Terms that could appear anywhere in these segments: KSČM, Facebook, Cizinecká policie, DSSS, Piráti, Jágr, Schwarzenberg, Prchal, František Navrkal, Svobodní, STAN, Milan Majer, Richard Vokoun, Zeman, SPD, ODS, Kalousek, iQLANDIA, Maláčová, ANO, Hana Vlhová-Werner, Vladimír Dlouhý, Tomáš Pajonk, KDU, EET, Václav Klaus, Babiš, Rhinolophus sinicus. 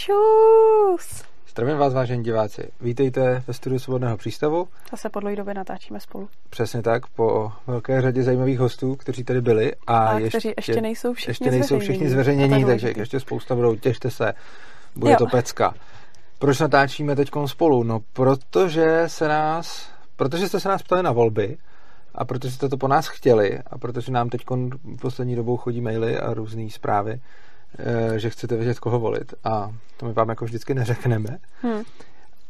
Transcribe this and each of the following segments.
Čus! Zdravím vás, vážení diváci. Vítejte ve studiu Svobodného přístavu. Zase po dlouhé době natáčíme spolu. Přesně tak, po velké řadě zajímavých hostů, kteří tady byli. A kteří ještě nejsou všichni zveřejnění, takže ještě spousta budou. Těšte se, bude to pecka. Proč natáčíme teďkom spolu? No, protože jste se nás ptali na volby a protože jste to po nás chtěli a protože nám teďkom poslední dobou chodí maily a různé zprávy, že chcete vědět, koho volit. A to my vám jako vždycky neřekneme.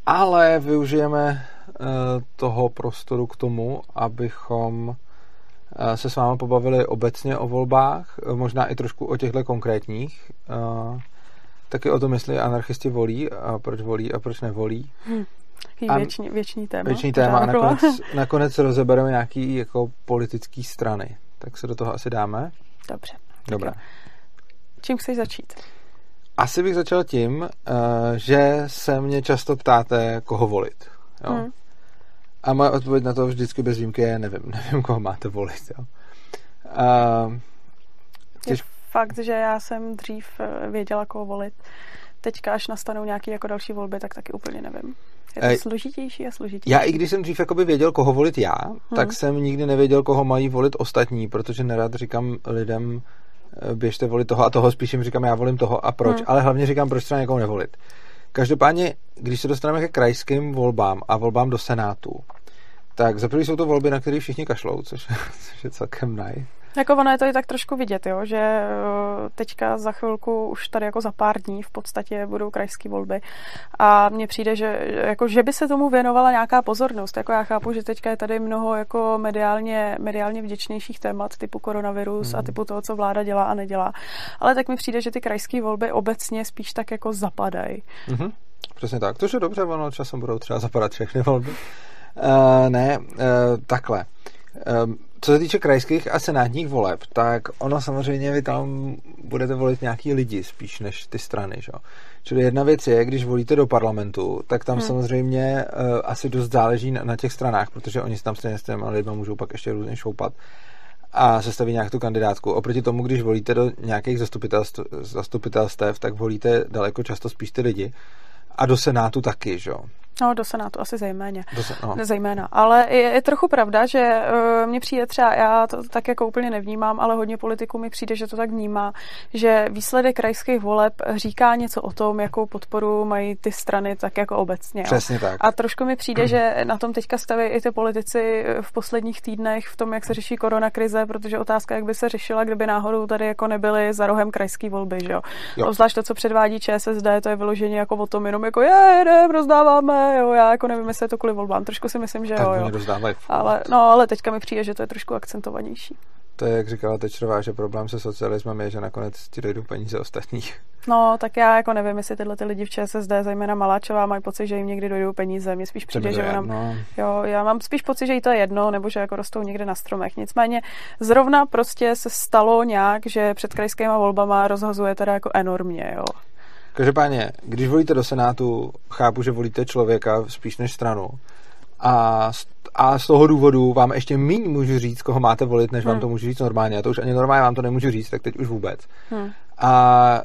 Ale využijeme toho prostoru k tomu, abychom se s vámi pobavili obecně o volbách, možná i trošku o těchto konkrétních. Taky o tom, jestli anarchisti volí a proč volí a proč nevolí. Věčný téma. A nakonec rozebereme nějaký jako politický strany. Tak se do toho asi dáme. Dobře. Čím chceš začít? Asi bych začal tím, že se mě často ptáte, koho volit. Jo? A moje odpověď na to vždycky bez výjimky je, nevím, koho máte volit. Jo? Fakt, že já jsem dřív věděla, koho volit. Teďka, až nastanou nějaké jako další volby, tak taky úplně nevím. Je to složitější a složitější. Já i když jsem dřív jakoby věděl, koho volit já, tak jsem nikdy nevěděl, koho mají volit ostatní, protože nerad říkám lidem, běžte volit toho a toho, spíš jim říkám, já volím toho a proč, ale hlavně říkám, proč třeba někoho nevolit. Každopádně, když se dostaneme ke krajským volbám a volbám do Senátu, tak zaprvé jsou to volby, na které všichni kašlou, což je celkem nice. Jako ono je to i tak trošku vidět, jo? Že teďka za chvilku, už tady jako za pár dní v podstatě budou krajské volby a mně přijde, že by se tomu věnovala nějaká pozornost. Jako já chápu, že teďka je tady mnoho jako mediálně vděčnějších témat typu koronavirus a typu toho, co vláda dělá a nedělá. Ale tak mi přijde, že ty krajské volby obecně spíš tak jako zapadají. Mm-hmm. Přesně tak. To je dobře, ono časem budou třeba zapadat všechny volby. Takhle. Co se týče krajských a senátních voleb, tak ono samozřejmě vy tam budete volit nějaký lidi spíš než ty strany, že? Čili jedna věc je, když volíte do parlamentu, tak tam samozřejmě asi dost záleží na těch stranách, protože oni se tam stejně s těma lidma můžou pak ještě různě šoupat a sestaví nějak tu kandidátku. Oproti tomu, když volíte do nějakých zastupitelstev, tak volíte daleko často spíš ty lidi a do senátu taky, že? No, do Senátu asi zejména. Ale je trochu pravda, že mně přijde třeba, já to tak jako úplně nevnímám, ale hodně politiků mi přijde, že to tak vnímá, že výsledek krajských voleb říká něco o tom, jakou podporu mají ty strany tak jako obecně. Přesně tak. A trošku mi přijde, že na tom teďka staví i ty politici v posledních týdnech v tom, jak se řeší koronakrize, protože otázka, jak by se řešila, kdyby náhodou tady jako nebyly za rohem krajské volby, že jo. Obzvlášť to, co předvádí ČSSD, to je vyloženě jako o tom jenom jako rozdáváme. Jo, já jako nevím, jestli je to kvůli volbám. Trošku si myslím, že tak jo. Ale teďka mi přijde, že to je trošku akcentovanější. To je, jak říkala Tečrová, že problém se socialismem je, že nakonec ti dojdou peníze ostatních. No, tak já jako nevím, jestli tyhle ty lidi v ČSSD, zejména Maláčová, mají pocit, že jim někdy dojdou peníze. Mně spíš přijde, že ona... Jo, já mám spíš pocit, že jí to je jedno, nebo že jako rostou někde na stromech. Nicméně zrovna prostě se stalo nějak, že před krajskýma volbama rozhazuje teda jako enormně, jo. Každopádně, když volíte do Senátu, chápu, že volíte člověka spíš než stranu. A z toho důvodu vám ještě míň můžu říct, koho máte volit, než vám to můžu říct normálně. A to už ani normálně vám to nemůžu říct, tak teď už vůbec. A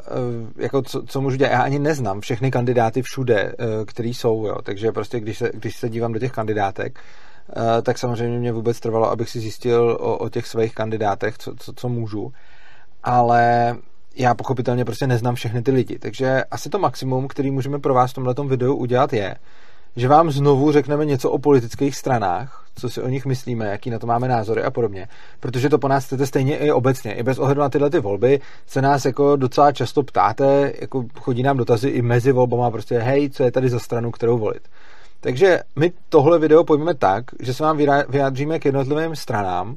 jako co můžu dělat? Já ani neznám všechny kandidáty všude, který jsou. Jo. Takže prostě, když se dívám do těch kandidátek, tak samozřejmě mě vůbec trvalo, abych si zjistil o těch svých kandidátech, co můžu. Ale... já pochopitelně prostě neznám všechny ty lidi. Takže asi to maximum, který můžeme pro vás v tomhletom videu udělat je, že vám znovu řekneme něco o politických stranách, co si o nich myslíme, jaký na to máme názory a podobně. Protože to po nás chcete stejně i obecně. I bez ohledu na tyhle ty volby se nás jako docela často ptáte, jako chodí nám dotazy i mezi volbama, prostě hej, co je tady za stranu, kterou volit. Takže my tohle video pojmeme tak, že se vám vyjádříme k jednotlivým stranám,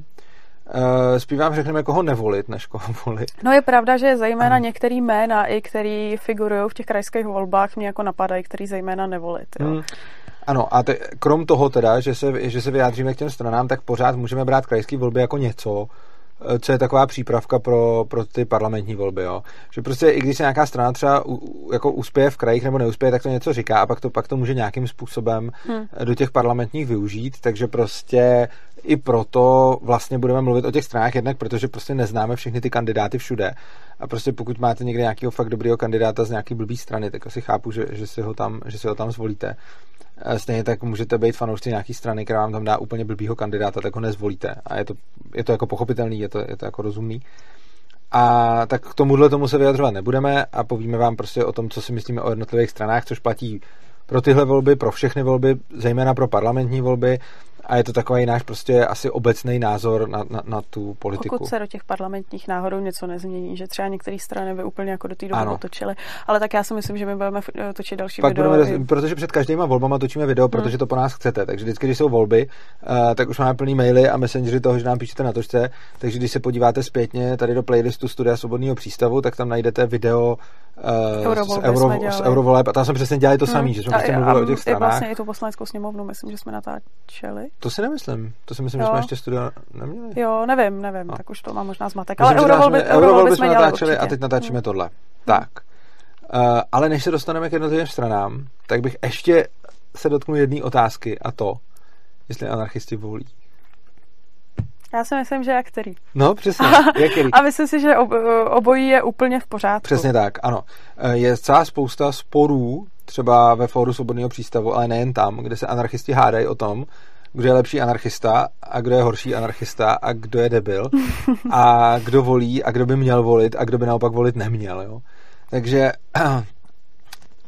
zpívám, řekneme, koho nevolit, než koho volit. No je pravda, že zejména některý jména, i který figurují v těch krajských volbách, mě jako napadají, který zejména nevolit. Jo. Ano, a krom toho teda, že se vyjádříme k těm stranám, tak pořád můžeme brát krajské volby jako něco, co je taková přípravka pro ty parlamentní volby. Jo. Že prostě i když se nějaká strana třeba jako uspěje v krajích nebo neuspěje, tak to něco říká a pak to může nějakým způsobem do těch parlamentních využít, takže prostě i proto vlastně budeme mluvit o těch stranách jednak, protože prostě neznáme všechny ty kandidáty všude A prostě pokud máte někde nějakého fakt dobrýho kandidáta z nějaký blbý strany, tak asi chápu, že si ho tam zvolíte. Stejně tak můžete být fanoušci nějaký strany, která vám tam dá úplně blbýho kandidáta, tak ho nezvolíte. A je to jako pochopitelný, je to jako rozumný. A tak k tomuhle tomu se vyjadřovat nebudeme a povíme vám prostě o tom, co si myslíme o jednotlivých stranách, což platí pro tyhle volby, pro všechny volby, zejména pro parlamentní volby. A je to takový náš prostě asi obecný názor na tu politiku. Pokud se do těch parlamentních náhodou něco nezmění, že třeba některé strany by úplně jako do té doby otočily, ale tak já si myslím, že my budeme točit další video. Protože před každýma volbama točíme video, protože to po nás chcete. Takže vždycky, když jsou volby, tak už máme plný maily a messengery toho, že nám píšete na točce. Takže když se podíváte zpětně tady do playlistu Studia Svobodného přístavu, tak tam najdete video z eurovoleb. A tam jsme přesně dělali to samý, že jsme prostě mluvili o těch stranách. Vlastně i tu Poslaneckou sněmovnu, myslím, že jsme natáčeli. To si nemyslím. To si myslím, že jsme ještě studio neměli. Jo, nevím. No. Tak už to mám možná zmatek. Ale eurovolby jsme natáčeli a teď natáčíme tohle. Tak. Ale než se dostaneme k jednotlivým stranám, tak bych ještě se dotknu jedné otázky, a to, jestli anarchisti volí. Já si myslím, že jak který. No, přesně. A myslím si, že obojí je úplně v pořádku. Přesně tak, ano. Je celá spousta sporů, třeba ve fóru Svobodného přístavu, ale nejen tam, kde se anarchisti hádají o tom, kdo je lepší anarchista a kdo je horší anarchista a kdo je debil a kdo volí a kdo by měl volit a kdo by naopak volit neměl. Jo? Takže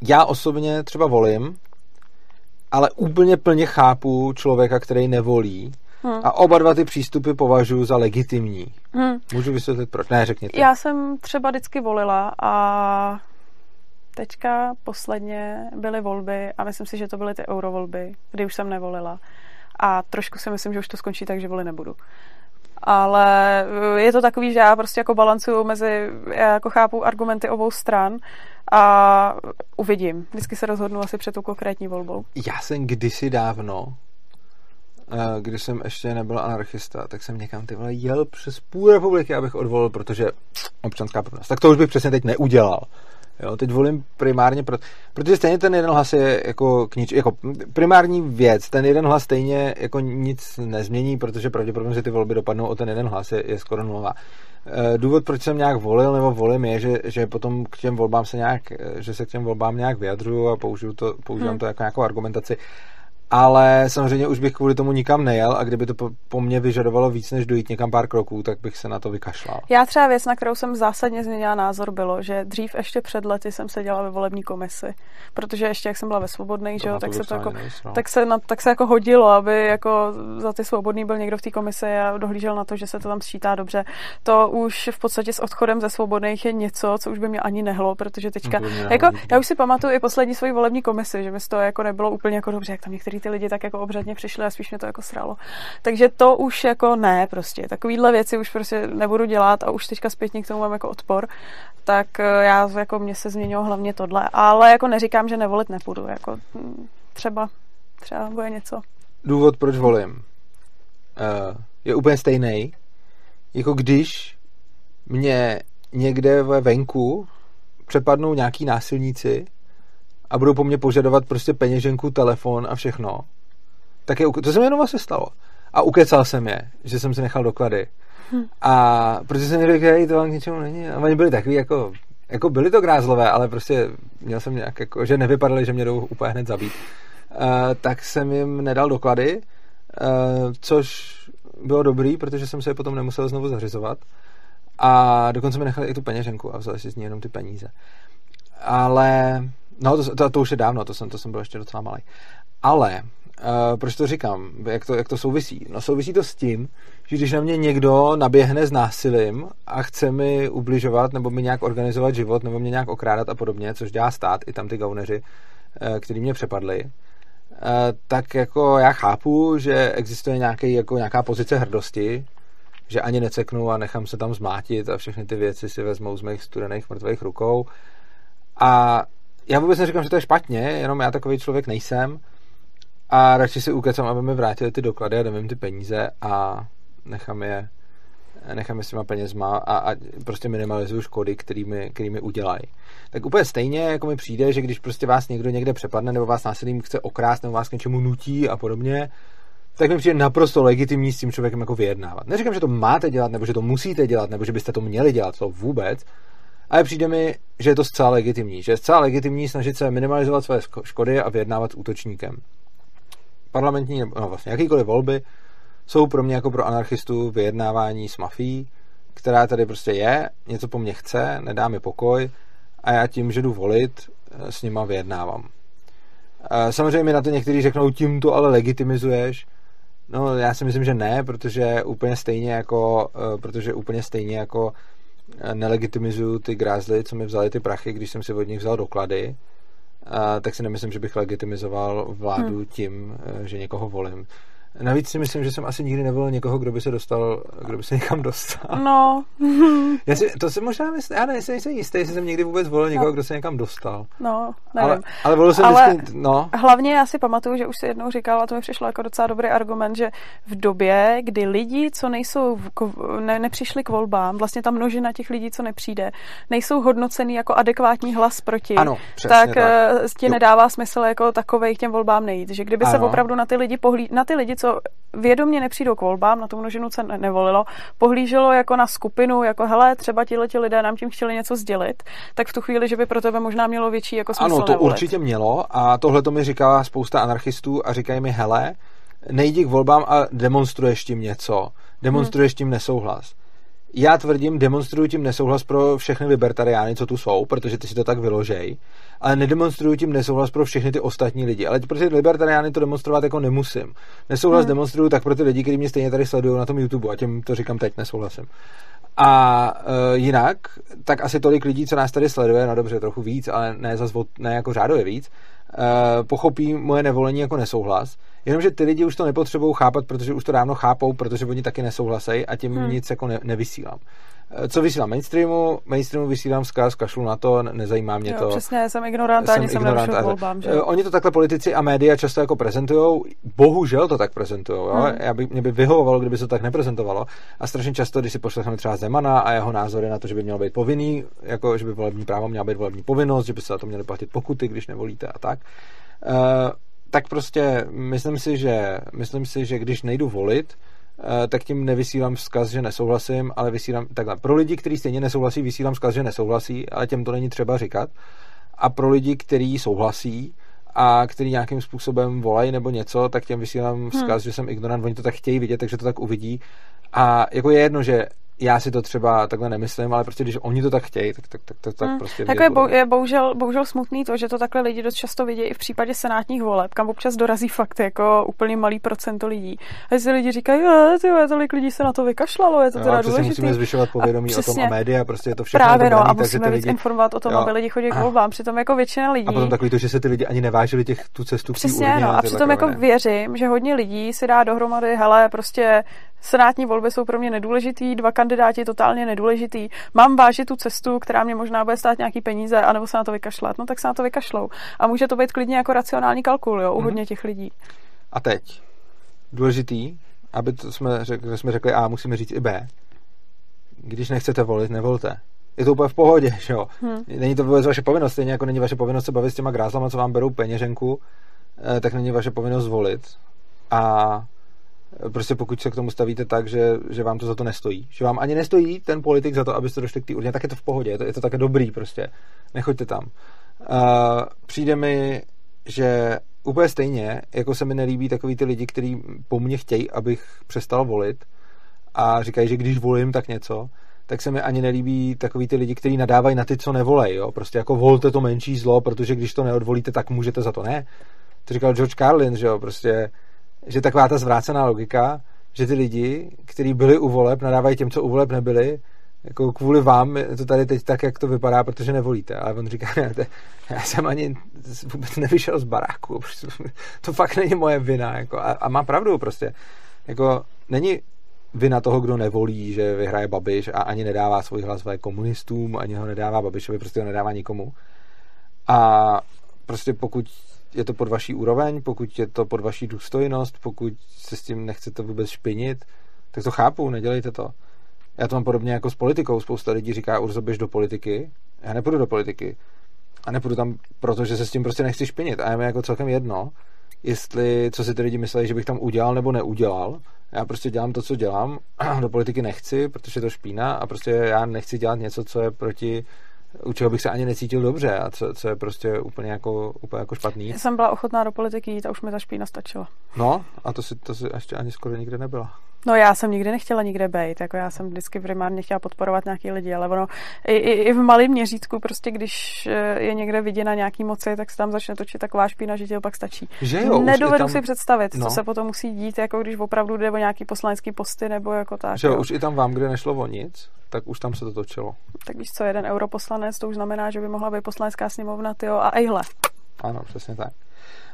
já osobně třeba volím, ale úplně plně chápu člověka, který nevolí, a oba dva ty přístupy považuji za legitimní. Můžu vysvětlit proč? Ne, řekněte. Já jsem třeba vždycky volila a teďka posledně byly volby a myslím si, že to byly ty eurovolby, kdy už jsem nevolila. A trošku si myslím, že už to skončí tak, že volit nebudu. Ale je to takový, že já prostě jako balancuju mezi, já jako chápu argumenty obou stran a uvidím. Vždycky se rozhodnu asi před tou konkrétní volbou. Já jsem kdysi dávno, když jsem ještě nebyl anarchista, tak jsem někam ty vole jel přes půl republiky, abych odvolil, protože občanská povinnost. Tak to už bych přesně teď neudělal. Jo, teď volím primárně, protože stejně ten jeden hlas je jako, jako primární věc, ten jeden hlas stejně jako nic nezmění, protože pravděpodobně, že ty volby dopadnou o ten jeden hlas, je skoro nulová. Důvod, proč jsem nějak volil nebo volím, je, že potom k těm volbám se nějak, že se k těm volbám nějak vyjadřuju a používám to jako nějakou argumentaci. Ale samozřejmě už bych kvůli tomu nikam nejel a kdyby to po mně vyžadovalo víc, než dojít někam pár kroků, tak bych se na to vykašlal. Já třeba věc, na kterou jsem zásadně změnila názor, bylo, že dřív ještě před lety jsem seděla ve volební komisi, protože ještě jak jsem byla ve Svobodných, že jo, tak se to jako tak se jako hodilo, aby jako za ty Svobodný byl někdo v té komisi a dohlížel na to, že se to tam sčítá dobře. To už v podstatě s odchodem ze Svobodných je něco, co už by mě ani nehlo, protože teďka jako já už si pamatuju i poslední svoji volební komisi, že mi to jako nebylo úplně jako dobře, jak tam ty lidi tak jako obřadně přišli a spíš mě to jako sralo. Takže to už jako ne prostě. Takovýhle věci už prostě nebudu dělat a už teďka zpětně k tomu mám jako odpor. Tak já jako mně se změnilo hlavně tohle. Ale jako neříkám, že nevolit nepůjdu. Jako třeba bude něco. Důvod, proč volím, je úplně stejný. Jako když mě někde venku přepadnou nějaký násilníci a budou po mně požadovat prostě peněženku, telefon a všechno, tak to se mi jenom asi stalo. A ukecal jsem je, že jsem si nechal doklady. A protože jsem mi řekl, že to vám k ničemu není. A oni byli takový, jako byli to grázlové, ale prostě měl jsem nějak, jako, že nevypadali, že mě jdou úplně hned zabít. Tak jsem jim nedal doklady, což bylo dobrý, protože jsem se je potom nemusel znovu zařizovat. A dokonce mi nechali i tu peněženku a vzali si z ní jenom ty peníze. Ale... No, to už je dávno, to jsem byl ještě docela malý. Ale proč to říkám? Jak to souvisí? No, souvisí to s tím, že když na mě někdo naběhne s násilím a chce mi ubližovat nebo mi nějak organizovat život nebo mě nějak okrádat a podobně, což dělá stát, i tam ty gauneři, který mě přepadli, tak jako já chápu, že existuje nějaká pozice hrdosti, že ani neceknu a nechám se tam zmátit a všechny ty věci si vezmou z mých studených mrtvých rukou. A já vůbec neříkám, že to je špatně, jenom já takový člověk nejsem a radši si ukecám, aby mi vrátili ty doklady a dám jim ty peníze a nechám je s těma penězma a prostě minimalizuju škody, kterými udělají. Tak úplně stejně jako mi přijde, že když prostě vás někdo někde přepadne nebo vás násilím chce okrást nebo vás k něčemu nutí a podobně, tak mi přijde naprosto legitimní s tím člověkem jako vyjednávat. Neříkám, že to máte dělat nebo že to musíte dělat nebo že byste to měli dělat, to vůbec. Ale přijde mi, že je to zcela legitimní. Že je zcela legitimní snažit se minimalizovat své škody a vyjednávat s útočníkem. Parlamentní, no vlastně jakýkoliv volby jsou pro mě jako pro anarchistu vyjednávání s mafií, která tady prostě je, něco po mně chce, nedá mi pokoj a já tím, že jdu volit, s nima vyjednávám. Samozřejmě na to někteří řeknou, tím to ale legitimizuješ. No já si myslím, že ne, protože úplně stejně jako nelegitimizuju ty grázly, co mi vzali ty prachy, když jsem si od nich vzal doklady, tak si nemyslím, že bych legitimizoval vládu tím, že někoho volím. Navíc si myslím, že jsem asi nikdy nevolil někoho, kdo by se někam dostal. No. Já nejsem jistý, jestli jsem někdy vůbec volil někoho, kdo se někam dostal. No, nevím. Ale volil jsem vždycky, no. Hlavně já si pamatuju, že už se jednou říkal, a to mi přišlo jako docela dobrý argument, že v době, kdy lidi, co nepřišli k volbám, vlastně ta množina těch lidí, co nepřijde, nejsou hodnocený jako adekvátní hlas proti, ano, tak ti nedává smysl jako takovej k těm volbám nejít. Že kdyby se opravdu na ty lidi co vědomě nepřijdou k volbám, na tu množinu se nevolilo, pohlíželo jako na skupinu, jako hele, třeba tihleti lidé nám tím chtěli něco sdělit, tak v tu chvíli, že by pro tebe možná mělo větší jako smysl nevolit. Ano, to nevolit. Určitě mělo a tohle to mi říká spousta anarchistů a říkají mi, hele, nejdi k volbám a demonstruješ tím něco, demonstruješ tím nesouhlas. Já tvrdím, demonstruju tím nesouhlas pro všechny libertariány, co tu jsou, protože ty si to tak vyložej, ale nedemonstruju tím nesouhlas pro všechny ty ostatní lidi. Ale pro ty libertariány to demonstrovat jako nemusím. Nesouhlas demonstruju tak pro ty lidi, kteří mě stejně tady sledují na tom YouTube a těm to říkám teď, nesouhlasím. A jinak, tak asi tolik lidí, co nás tady sleduje, no dobře, trochu víc, ale ne jako řádově víc, pochopí moje nevolení jako nesouhlas, jenomže ty lidi už to nepotřebují chápat, protože už to dávno chápou, protože oni taky nesouhlasejí a tím nic jako nevysílám. Co vysílám mainstreamu? Mainstreamu vysílám zkaz, kašlu na to, nezajímá mě to. Jo, přesně, jsem ignorant, ani jsem nevyšel k volbám. Že? Oni to takhle politici a média často jako prezentujou, bohužel to tak prezentujou. Mě by vyhovovalo, kdyby se to tak neprezentovalo. A strašně často, když si poslechneme třeba Zemana a jeho názory na to, že by mělo být povinný, jako že by volební právo měla být volební povinnost, že by se za to měly platit pokuty, když nevolíte a tak. Tak prostě myslím si, že když nejdu volit, tak tím nevysílám vzkaz, že nesouhlasím, ale vysílám takhle. Pro lidi, kteří stejně nesouhlasí, vysílám vzkaz, že nesouhlasí, ale těm to není třeba říkat. A pro lidi, kteří souhlasí a kteří nějakým způsobem volají nebo něco, tak těm vysílám vzkaz, že jsem ignorant, oni to tak chtějí vidět, takže to tak uvidí. A jako je jedno, že já si to třeba takhle nemyslím, ale prostě když oni to tak chtějí, tak prostě vidět. Je bohužel smutný to, že to takhle lidi dost často vidí i v případě senátních voleb, kam občas dorazí fakt jako úplně malý procento lidí. A když si lidi říkají, tolik lidí se na to vykašlalo, je to teda důležitý. Musíme zvyšovat povědomí o tom a média, prostě je to všechno. Právě a musíme víc informovat o tom, aby lidi chodili k volbám, přitom jako většina lidí. A potom takový to, že se ty lidi ani nevážili tu cestu. Přesně, a přitom jako věřím, že hodně lidí si dá dohromady, hele, prostě senátní volby jsou pro mě nedůležitý, 2 kandidáti totálně nedůležitý. Mám vážit tu cestu, která mě možná bude stát nějaký peníze, anebo se na to vykašlat. No tak se na to vykašlou. A může to být klidně jako racionální kalkul, jo, u hodně těch lidí. A teď důležitý, aby to jsme řekli A, musíme říct i B. Když nechcete volit, nevolte. Je to úplně v pohodě, že jo. Není to vůbec vaše povinnost, stejně jako není vaše povinnost se bavit s těma grázlama, co vám berou peněženku, tak není vaše povinnost volit. A prostě pokud se k tomu stavíte tak, že vám to za to nestojí. Že vám ani nestojí ten politik za to, abyste došli k té urně, tak je to v pohodě, je to také dobrý prostě. Nechoďte tam. Přijde mi, že úplně stejně, jako se mi nelíbí takový ty lidi, kteří po mně chtějí, abych přestal volit a říkají, že když volím, tak něco, tak se mi ani nelíbí takový ty lidi, kteří nadávají na ty, co nevolej. Jo? Prostě jako volte to menší zlo, protože když to neodvolíte, tak můžete za to. Ne? To říkal George Carlin, že jo, prostě že taková ta zvrácená logika, že ty lidi, kteří byli u voleb, nadávají těm, co u voleb nebyli, jako kvůli vám to tady teď tak, jak to vypadá, protože nevolíte. Ale on říká, já jsem ani vůbec nevyšel z baráku, to fakt není moje vina. Jako, a má pravdu prostě. Jako, není vina toho, kdo nevolí, že vyhraje Babiš a ani nedává svůj hlas komunistům, ani ho nedává Babišovi, prostě ho nedává nikomu. A prostě pokud je to pod vaší úroveň, pokud je to pod vaší důstojnost, pokud se s tím nechcete vůbec špinit, tak to chápu, nedělejte to. Já to mám podobně jako s politikou. Spousta lidí říká, Urzo, běž do politiky. Já nepůjdu do politiky. A nepůjdu tam, protože se s tím prostě nechci špinit. A je mi jako celkem jedno, jestli, co si ty lidi mysleli, že bych tam udělal nebo neudělal. Já prostě dělám to, co dělám. Do politiky nechci, protože to špína a prostě já nechci dělat něco, co je proti u čeho bych se ani necítil dobře a co je prostě úplně jako špatný. Já jsem byla ochotná do politiky jít a už mi ta špína stačila. No a to si ještě ani skoro nikde nebyla. No já jsem nikdy nechtěla nikde být, jako já jsem vždycky primárně chtěla podporovat nějaký lidi, ale ono i v malém měřítku prostě, když je někde viděna nějaký moci, tak se tam začne točit taková špína, že ti pak stačí. Že jo, nedovedu tam si představit, co se potom musí dít, jako když opravdu jde o nějaký poslanecký posty nebo jako tak. Že jo, už i tam vám, kde nešlo o nic, tak už tam se to točilo. Tak víš co, jeden europoslanec, to už znamená, že by mohla být poslanecká sněmovna, tyjo, a ejhle. Ano, přesně tak.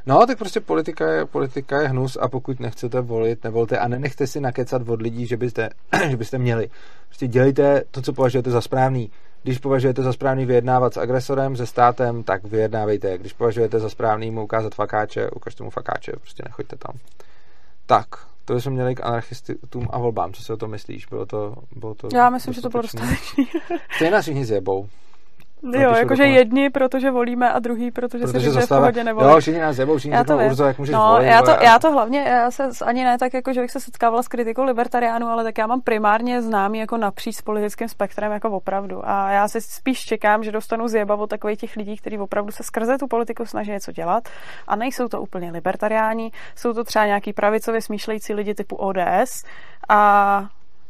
No, tak prostě politika je hnus a pokud nechcete volit, nevolte a nenechte si nakecat od lidí, že byste měli. Prostě dělejte to, co považujete za správný. Když považujete za správný vyjednávat s agresorem, se státem, tak vyjednávejte. Když považujete za správný mu ukázat fakáče, ukažte mu fakáče, prostě nechoďte tam. Tak, to bychom měli k anarchistům a volbám. Co si o tom myslíš? Bylo to já myslím, že to bylo dostatečné. Stejně nás všichni zjebou. Jo, jakože jedni, protože volíme a druhý, protože si říká v pohodě nevolí. Jo, všichni nás zjebou, všichni řeknou, Urzo, jak můžeš volit. Já to hlavně, já se ani ne tak, jako, že bych se setkávala s kritikou libertariánů, ale tak já mám primárně známý jako napříč s politickým spektrem jako opravdu. A já si spíš čekám, že dostanu zjeba od takových těch lidí, kteří opravdu se skrze tu politiku snaží něco dělat. A nejsou to úplně libertariáni, jsou to třeba nějaký pravicově smýšlející lidi typu ODS a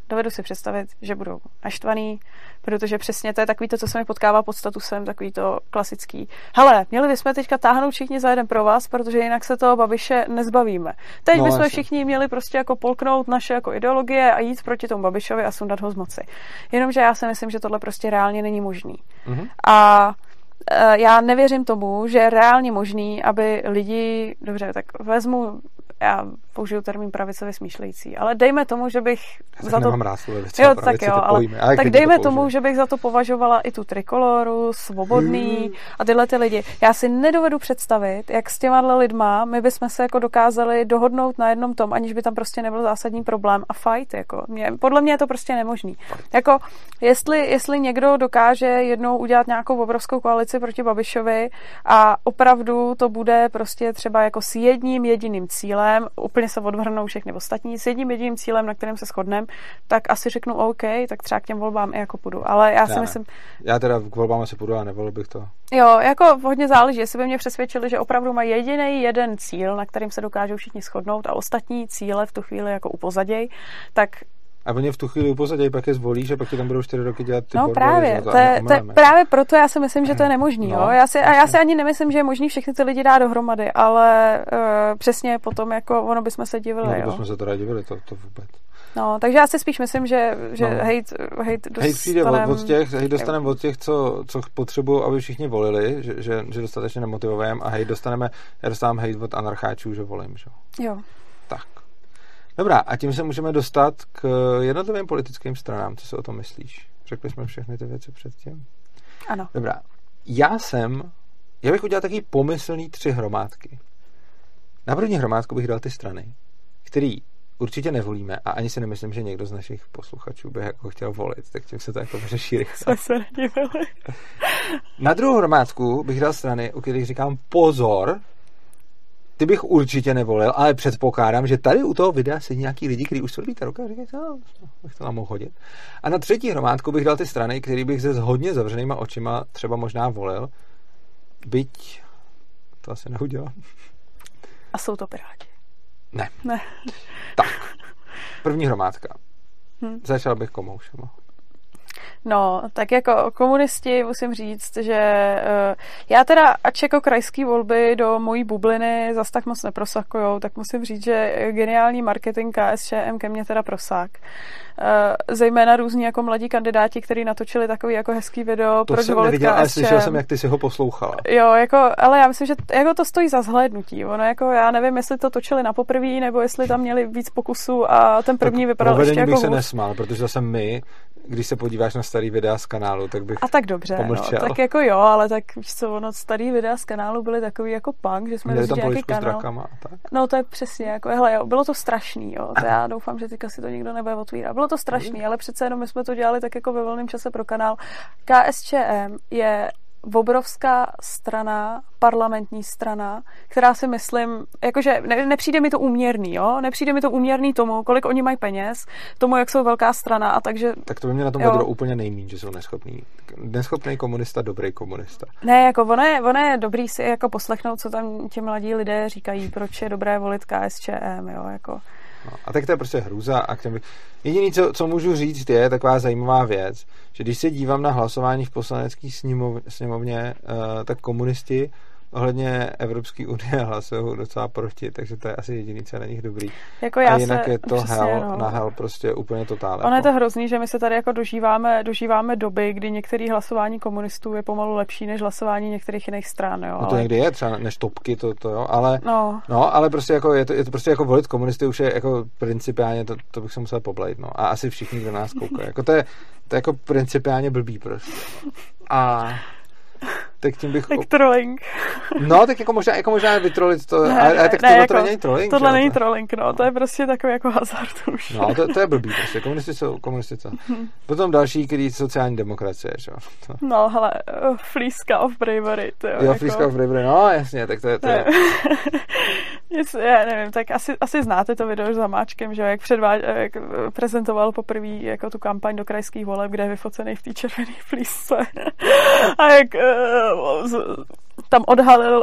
dovedu si představit, že budou naštvaný, protože přesně to je takový to, co se mi potkává pod statusem, takový to klasický. Hele, měli bychom teďka táhnout všichni za jeden pro vás, protože jinak se toho Babiše nezbavíme. Teď bychom všichni měli prostě jako polknout naše jako ideologie a jít proti tomu Babišovi a sundat ho z moci. Jenomže já si myslím, že tohle prostě reálně není možný. Mm-hmm. A já nevěřím tomu, že je reálně možný, aby lidi, dobře, tak vezmu, já použiju termín pravicově smýšlející, ale dejme tomu, že bych za to... Tak dejme tomu, že bych za to považovala i tu Trikoloru, Svobodný a tyhle ty lidi. Já si nedovedu představit, jak s těma lidma my bychom se jako dokázali dohodnout na jednom tom, aniž by tam prostě nebyl zásadní problém a fight, jako. Podle mě je to prostě nemožný. Jako, jestli někdo dokáže jednou udělat nějakou obrovskou koalici proti Babišovi a opravdu to bude prostě třeba jako s jedním jediným cílem, úplně se odvrhnou všechny ostatní s jedním jediným cílem, na kterém se shodneme, tak asi řeknu OK, tak třeba k těm volbám i jako půjdu, ale já si myslím... Já teda k volbám asi půjdu a nevolil bych to. Jo, jako hodně záleží, jestli by mě přesvědčili, že opravdu mají jediný jeden cíl, na kterým se dokážou všichni shodnout a ostatní cíle v tu chvíli jako upozaděj, tak... A oni v tu chvíli upozadějí, pak je zvolíš a pak ti tam budou 4 roky dělat ty bordy. No právě, to je právě proto já si myslím, že to je nemožný. No, jo? Já si ani nemyslím, že je možný všechny ty lidi dát dohromady, ale přesně potom jako ono bychom se divili. No, bychom se teda divili, to vůbec. No, takže já si spíš myslím, že dostaneme od těch, co potřebují, aby všichni volili, že dostatečně nemotivujeme a já dostávám hejt od anarcháčů, že volím. Že? Jo. Tak. Dobrá, a tím se můžeme dostat k jednotlivým politickým stranám. Co si o tom myslíš? Řekli jsme všechny ty věci předtím? Ano. Dobrá. Já bych udělal takový pomyslný 3 hromádky. Na první hromádku bych dal ty strany, které určitě nevolíme a ani si nemyslím, že někdo z našich posluchačů by jako chtěl volit, tak tím se to jako vyřeší rychle. Na druhou hromádku bych dal strany, u kterých říkám pozor, ty bych určitě nevolil, ale předpokládám, že tady u toho videa sedí nějaký lidi, kteří už se líbí ta roka a říkají, bych to tam mohl hodit. A na třetí hromádku bych dal ty strany, které bych se s hodně zavřenýma očima třeba možná volil, byť to asi neudělám. A jsou to Piráti? Ne. Tak, první hromádka. Začal bych komoušema. No, tak jako komunisti musím říct, že já teda, ač jako krajský volby do mojí bubliny zas tak moc neprosakujou, tak musím říct, že geniální marketing KSČM ke mně teda prosák. Zejména různí jako mladí kandidáti, kteří natočili takový jako hezký video, proč volit KSČM. Ale slyšel jsem, jak ty si ho poslouchala. Jo, jako, ale já myslím, že jako to stojí za zhlédnutí. Ono jako, já nevím, jestli to točili na poprví, nebo jestli tam měli víc pokusů a ten první vypadal ještě jako se nesmál, protože zase my, když se podíváš na starý videa z kanálu, tak bych pomlčel. No, tak jako jo, ale tak co, ono starý videa z kanálu byly takový jako punk, že jsme měli nějaký kanál. No to je přesně, jako, hele, jo, bylo to strašný, jo. To já doufám, že teďka si to nikdo nebude otvírat. Bylo to strašný, ale přece jenom my jsme to dělali tak jako ve volném čase pro kanál. KSČM je obrovská strana, parlamentní strana, která si myslím, jakože nepřijde mi to úměrný, jo? Nepřijde mi to úměrný tomu, kolik oni mají peněz, tomu, jak jsou velká strana a takže... Tak to by mě na tom vedlo úplně nejmíň, že jsou neschopný. Neschopný komunista, dobrý komunista. Ne, jako ono je dobrý si jako poslechnout, co tam ti mladí lidé říkají, proč je dobré volit KSČM, jo, jako... No, a tak to je prostě hrůza. A jediné, co můžu říct, je taková zajímavá věc, že když se dívám na hlasování v poslanecké sněmovně, tak komunisti ohledně Evropské unie hlasují docela proti, takže to je asi jediný, co je na nich dobrý. Jako a jinak je to hell, no. Na hell prostě úplně totálně. Ono je to hrozný, že my se tady jako dožíváme doby, kdy některé hlasování komunistů je pomalu lepší než hlasování některých jiných stran, jo. No to ale... někdy je třeba než topky, to jo, ale ale prostě jako je to prostě jako volit komunisty už je jako principiálně to bych se musel poblejt, no. A asi všichni, kdo nás koukají. Jako to je jako principiálně blbý prostě. A tak tím bych... Tak trolling. No, tak jako možná vytrolit to, ale tak tohle jako, není trolling. Tohle není trolling, no, to je prostě takový jako hazard už. No, to je blbý prostě, komunistice. Potom další, který sociální demokracie, že jo. No, hele, Flíska of Bravery, to jo. Jo, jako... Flíska of Bravery, no, jasně, tak to je... Nic, já nevím, tak asi znáte to video s Hamáčkem, že jo, jak prezentoval poprvé jako tu kampaň do krajských voleb, kde je vyfocený v té červené flísce. A jak tam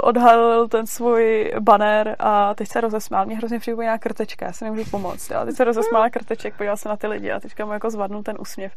odhalil ten svůj banner a teď se rozesmál. Mě hrozně připomíná Krtečka, já si nemůžu pomoct. Jo. Teď se rozesmála Krteček, podíval se na ty lidi a teďka mu jako zvadnul ten úsměv.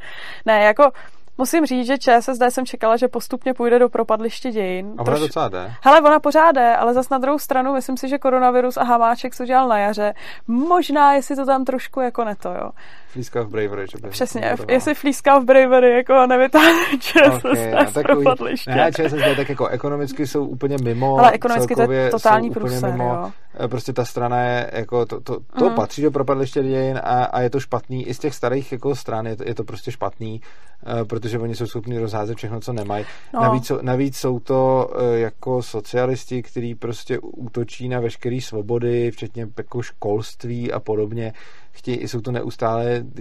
Ne, jako... Musím říct, že ČSSD jsem čekala, že postupně půjde do propadliště dějin. A ona docela jde. Hele, ona pořád jde, ale zas na druhou stranu myslím si, že koronavirus a Hamáček se udělal na jaře. Možná, jestli to tam trošku jako neto, jo. Flíska v Bravery. Že přesně, jestli Flíska v Bravery jako nevytáhne ČSSD z propadliště. Ne, ČSSD tak jako ekonomicky jsou úplně mimo. Ale ekonomicky to je totální průser, jo. Prostě ta strana je jako to patří do propadliště dějin a je to špatný. I z těch starých jako stran je to prostě špatný, protože oni jsou schopni rozházet všechno, co nemají. No. Navíc jsou to jako socialisti, kteří prostě útočí na veškeré svobody, včetně jako školství a podobně.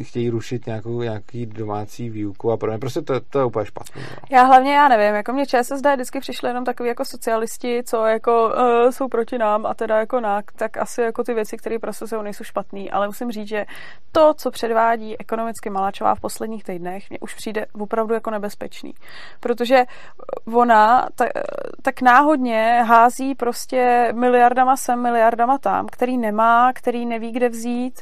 Chtějí rušit nějaký domácí výuku a podobně. Prostě to je úplně špatný. Jo. Já nevím, jako mě ČSSD vždycky přišli jenom takový jako socialisti, co jako jsou proti nám a teda jako tak asi jako ty věci, které prostě jsou, nejsou špatný, ale musím říct, že to, co předvádí ekonomicky Maláčová v posledních týdnech, mě už přijde opravdu jako nebezpečný. Protože ona tak náhodně hází prostě miliardama sem, miliardama tam, který nemá, který neví, kde vzít,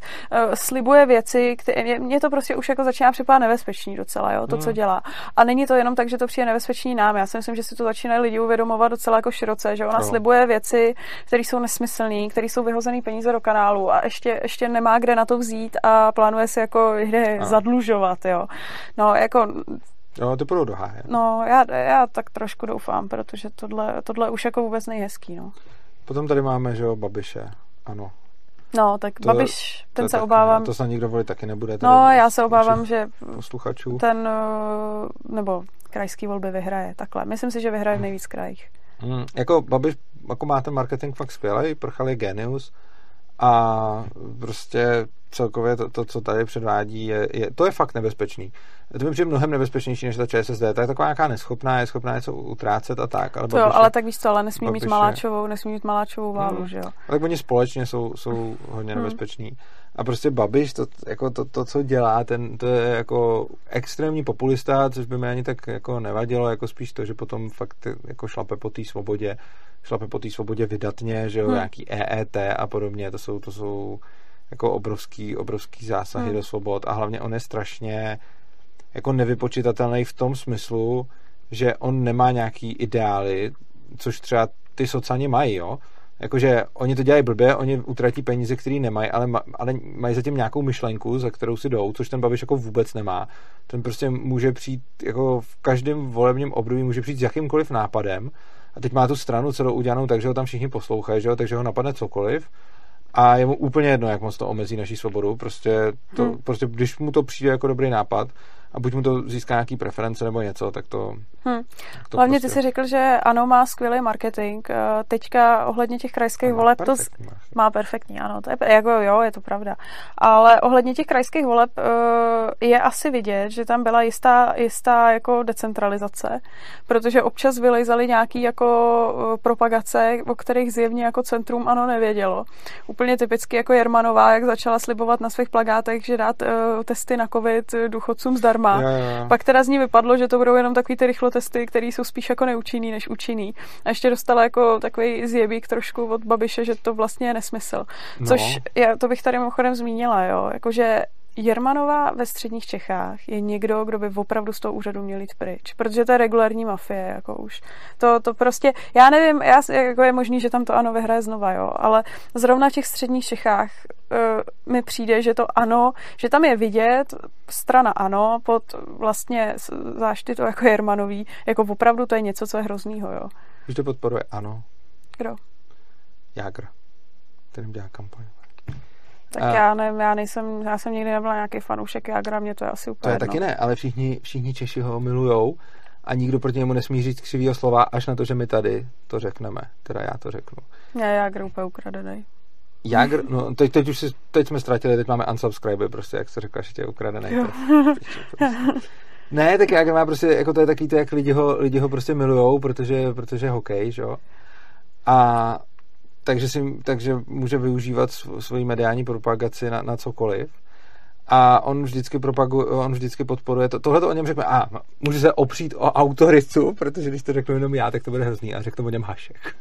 slibuje věci, mě to prostě už jako začíná připadat nebezpečný docela, jo, to, co dělá. A není to jenom tak, že to přijde nebezpečný nám. Já si myslím, že si to začínají lidi uvědomovat docela jako široce, že ona slibuje věci, které jsou nesmyslné, které jsou vyhozené peníze do kanálu a ještě nemá kde na to vzít a plánuje si jako jde zadlužovat, jo. No, jako... No, to půjdou do háje. No, já tak trošku doufám, protože tohle už jako vůbec nejhezký, no. Potom tady máme, že jo, Babiše, ano. No, tak to, Babiš, ten se obávám... Ne, to snad nikdo volit taky nebude. No, já se obávám, že ten, nebo krajský volby vyhraje, takhle. Myslím si, že vyhraje v nejvíc krajích. Jako Babiš, jako má ten marketing fakt skvělej, Prchal je genius a prostě celkově to co tady předvádí, to je fakt nebezpečný. To mi přijde mnohem nebezpečnější než ta ČSSD. To je taková nějaká neschopná, je schopná něco utrácet a tak. Ale, ale tak víš co, ale nesmí mít Maláčovou válu, že jo. A tak oni společně jsou hodně nebezpeční. A prostě Babiš, to co dělá, to je jako extrémní populista, což by mi ani tak jako nevadilo, jako spíš to, že potom fakt jako šlape po té svobodě vydatně, že jo, nějaký EET a podobně, to jsou jako obrovský zásahy do svobod a hlavně on je strašně jako nevypočitatelný v tom smyslu, že on nemá nějaký ideály, což třeba ty socani mají, jo? Jakože oni to dělají blbě, oni utratí peníze, které nemají, ale mají zatím nějakou myšlenku, za kterou si jdou, což ten Babiš jako vůbec nemá. Ten prostě může přijít, jako v každém volebním období může přijít s jakýmkoliv nápadem a teď má tu stranu celou udělanou, takže ho tam všichni poslouchají, že jo? Takže ho napadne cokoliv. A je mu úplně jedno, jak moc to omezí naši svobodu. Prostě, když mu to přijde jako dobrý nápad a buď mu to získá nějaký preference nebo něco, tak to... to hlavně prostě... ty jsi řekl, že ANO má skvělý marketing. Teďka ohledně těch krajských voleb perfektní, to... Má perfektní, ano. To je, jako jo, je to pravda. Ale ohledně těch krajských voleb je asi vidět, že tam byla jistá jako decentralizace, protože občas vylejzaly nějaký jako propagace, o kterých zjevně jako centrum ANO nevědělo. Úplně typicky jako Jermanová, jak začala slibovat na svých plakátech, že dát testy na covid důchodcům zdarma. Jo. Pak teda z ní vypadlo, že to budou jenom takový ty rychlotesty, které jsou spíš jako neúčinný než účinný. A ještě dostala jako takový zjebík trošku od Babiše, že to vlastně je nesmysl. No. Což já to bych tady mimochodem zmínila, jo. Jakože Jermanová ve středních Čechách je někdo, kdo by opravdu z toho úřadu měl jít pryč, protože to je regulární mafie, jako už. To prostě, já nevím, jako je možný, že tam to ANO vyhraje znova, jo, ale zrovna v těch středních Čechách mi přijde, že to ANO, že tam je vidět strana ANO pod vlastně záštitou jako Jermanový, jako opravdu to je něco, co je hroznýho, jo. Když to podporuje ANO? Kdo? Jágr, kterým dělá kampaň. Tak já nevím, já jsem nikdy nebyla nějaký fanoušek Jágra, mě to je asi úplně jedno. Taky ne, ale všichni Češi ho milujou a nikdo proti němu nesmí říct křivýho slova, až na to, že my tady to řekneme. Teda já to řeknu. Já Jágr úplně ukradený. Jágr, no teď jsme ztratili, teď máme unsubscribe, prostě, jak se řekla, že tě je ukradený. Ne, tak Jágr má prostě, jako to je takový to, jak lidi ho prostě milujou, protože je hokej, že jo. A takže může využívat svoji mediální propagaci na cokoliv. A on vždycky podporuje to. Tohle to o něm řekne, může se opřít o autoritu, protože když to řeknu jenom já, tak to bude hrozný. A řekl to o něm Hašek.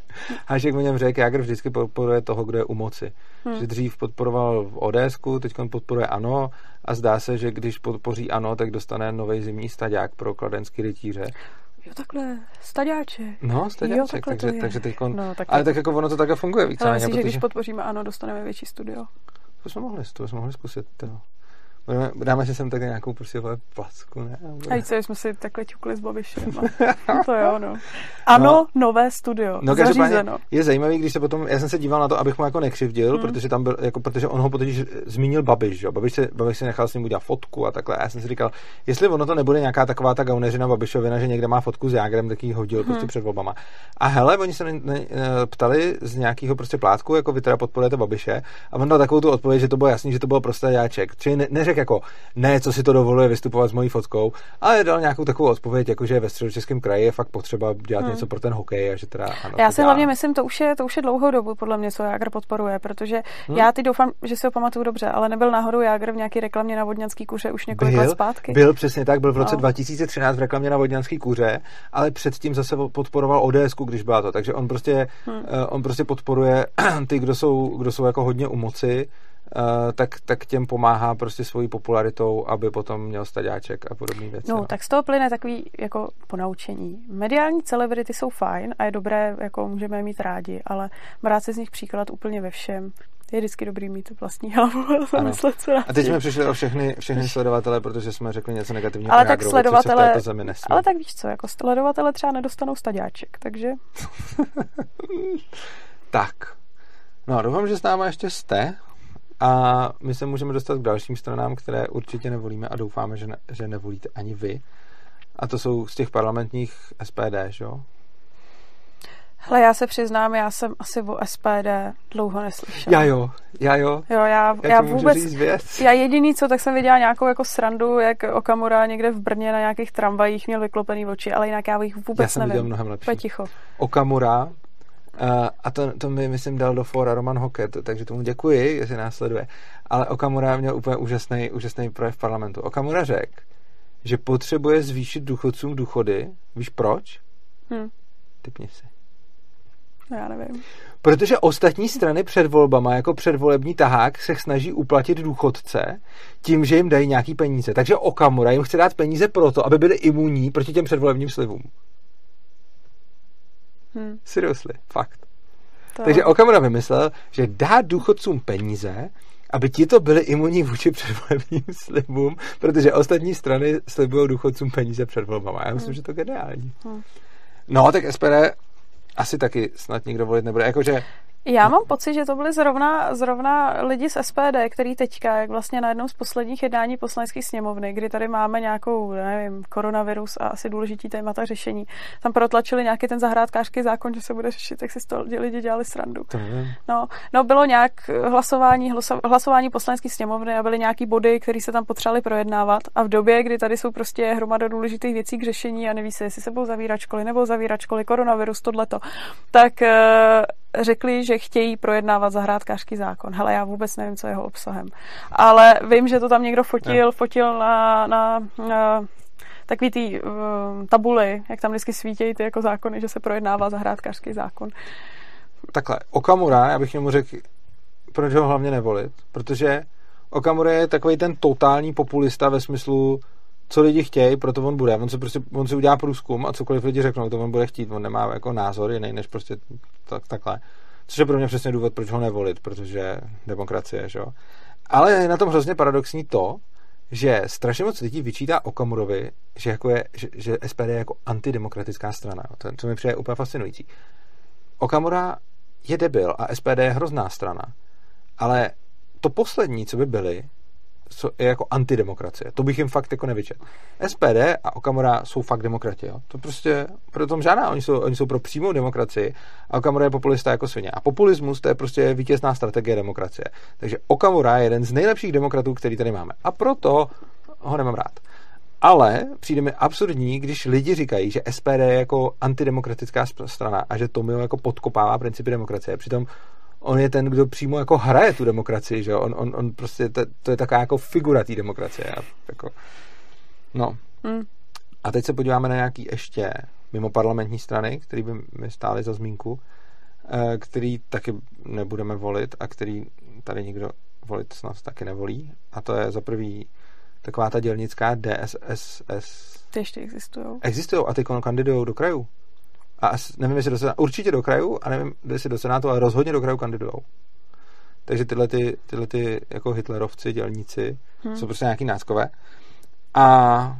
Hašek o něm řekl, Jágr vždycky podporuje toho, kdo je u moci. Že dřív podporoval ODSku, teď on podporuje ANO a zdá se, že když podpoří ANO, tak dostane nový zimní staďák pro kladenský rytíře. Jo, takhle, staďáček. No, staďáček, takže teďkon... No, tak ale tak jako ono to takhle funguje víc. Ale myslím, že když podpoříme ANO, dostaneme větší studio. To jsme mohli zkusit, jo. Dáme si sem tak nějakou prostě placku, ne? A víc, jsme si takhle ťukli s Babišem. To jo, no. Ano, nové studio, zařízeno. Je zajímavý, když se potom... Já jsem se díval na to, abych mu jako nekřivdil, protože tam byl, jako, protože on ho totiž zmínil Babiš, jo. Babiš se nechal s ním udělat fotku a takhle. A já jsem si říkal, jestli ono to nebude nějaká taková ta gauneřina Babišovina, že někde má fotku s Jágrem, tak ji hodil prostě před volbama. A hele, oni se ptali z nějakého prostě plátku, jako vy teda podporujete Babiše, a on dal takovou tu odpověď, že to bylo jasný, že to bylo prostě Jáček. Jako, ne, co si to dovoluje vystupovat s mojí fotkou, ale dal nějakou takovou odpověď, jako že ve Středočeském kraji je fakt potřeba dělat něco pro ten hokej a že teda ano. Já si hlavně myslím, to už je dlouhou dobu podle mě, co Jágr podporuje, protože já teď doufám, že si ho pamatuju dobře, ale nebyl náhodou Jágr v nějaké reklamě na Vodňanský kuře už několik let zpátky. Byl přesně tak, byl v roce 2013 v reklamě na Vodňanský kuře, ale předtím zase podporoval ODSku, když byla to, takže on prostě podporuje ty, kdo jsou jako hodně u moci. Tak těm pomáhá prostě svojí popularitou, aby potom měl staďáček a podobné věci. No, tak z toho plyne takový jako ponaučení. Mediální celebrity jsou fajn a je dobré, jako můžeme mít rádi, ale brát se z nich příklad úplně ve všem. Je vždycky dobrý mít tu vlastní hlavu a zamyslet se. A teď jsme přišli o všechny sledovatele, protože jsme řekli něco negativního. Ale tak sledovatele, v této zemi nesmí. Ale tak víš co, jako sledovatele třeba nedostanou staďáček, takže... Tak. No, doufám, že s náma ještě jste. A my se můžeme dostat k dalším stranám, které určitě nevolíme a doufáme, že nevolíte ani vy. A to jsou z těch parlamentních SPD, že jo? Hele, já se přiznám, já jsem asi o SPD dlouho neslyšela. Já jo. Já vůbec, já jediný co, tak jsem viděla nějakou jako srandu, jak Okamura někde v Brně na nějakých tramvajích měl vyklopený oči, ale jinak já jich vůbec nevím. Já jsem viděl mnohem lepší. Peticho. Okamura... a to mi, myslím, dal do fóra Roman Hoket, takže tomu děkuji, jestli nás sleduje. Ale Okamura měl úplně úžasný projev v parlamentu. Okamura řekl, že potřebuje zvýšit důchodcům důchody. Víš proč? Typni si. Já nevím. Protože ostatní strany před volbama, jako předvolební tahák, se snaží uplatit důchodce tím, že jim dají nějaký peníze. Takže Okamura jim chce dát peníze proto, aby byli imunní proti těm předvolebním slivům. Seriously, fakt. To. Takže Okamura vymyslel, že dá důchodcům peníze, aby ti to byli imunní vůči předvolebním slibům, protože ostatní strany slibují důchodcům peníze před volbama. Já myslím, že to je geniální. No, tak SPD asi taky snad nikdo volit nebude. Jakože Já mám pocit, že to byly zrovna lidi z SPD, který teďka, jak vlastně na jednom z posledních jednání poslanecké sněmovny, kdy tady máme nějakou, nevím, koronavirus a asi důležitý témata řešení, tam protlačili nějaký ten zahrádkářský zákon, že se bude řešit, tak si z toho lidi dělali srandu. No, bylo nějak hlasování poslanecké sněmovny a byly nějaký body, které se tam potřebovali projednávat a v době, kdy tady jsou prostě hromada důležitých věcí k řešení a neví se, jestli se budou zavírat školy, nebo zavírat školy, koronavirus, tohleto, tak řekli, že chtějí projednávat zahrádkářský zákon. Hele, já vůbec nevím, co je jeho obsahem. Ale vím, že to tam někdo fotil na takový ty tabuly, jak tam vždycky svítějí ty jako zákony, že se projednává zahrádkářský zákon. Takhle, Okamura, já bych němu řekl, proč ho hlavně nevolit, protože Okamura je takový ten totální populista ve smyslu, co lidi chtějí, proto on bude. On si udělá průzkum a cokoliv lidi řeknou, to on bude chtít. On nemá jako názor jiný, než prostě takhle. Což je pro mě přesně důvod, proč ho nevolit, protože demokracie, že jo. Ale je na tom hrozně paradoxní to, že strašně moc lidí vyčítá Okamurovi, že SPD je jako antidemokratická strana. To, co mi přijde úplně fascinující. Okamura je debil a SPD je hrozná strana. Ale to poslední, co by byli, je jako antidemokracie. To bych jim fakt jako nevyčet. SPD a Okamura jsou fakt demokrati, jo. To prostě pro tom žádná. Oni jsou pro přímou demokracii a Okamura je populista jako svině. A populismus, to je prostě vítězná strategie demokracie. Takže Okamura je jeden z nejlepších demokratů, který tady máme. A proto ho nemám rád. Ale přijde mi absurdní, když lidi říkají, že SPD je jako antidemokratická strana a že Tomio jako podkopává principy demokracie. Přitom on je ten, kdo přímo jako hraje tu demokracii, že on prostě, to je taková jako figura té demokracie. Jako, no. A teď se podíváme na nějaký ještě mimo parlamentní strany, který by mi stály za zmínku, který taky nebudeme volit a který tady nikdo volit snad taky nevolí. A to je za prvý taková ta dělnická DSSS. Ty ještě existujou. Existujou a ty kandidují do krajů. A nevím, jestli do Senátu, určitě do krajů, a nevím, jestli do Senátu, ale rozhodně do krajů kandidujou. Takže tyhle ty jako hitlerovci, dělníci, jsou prostě nějaký náckové. A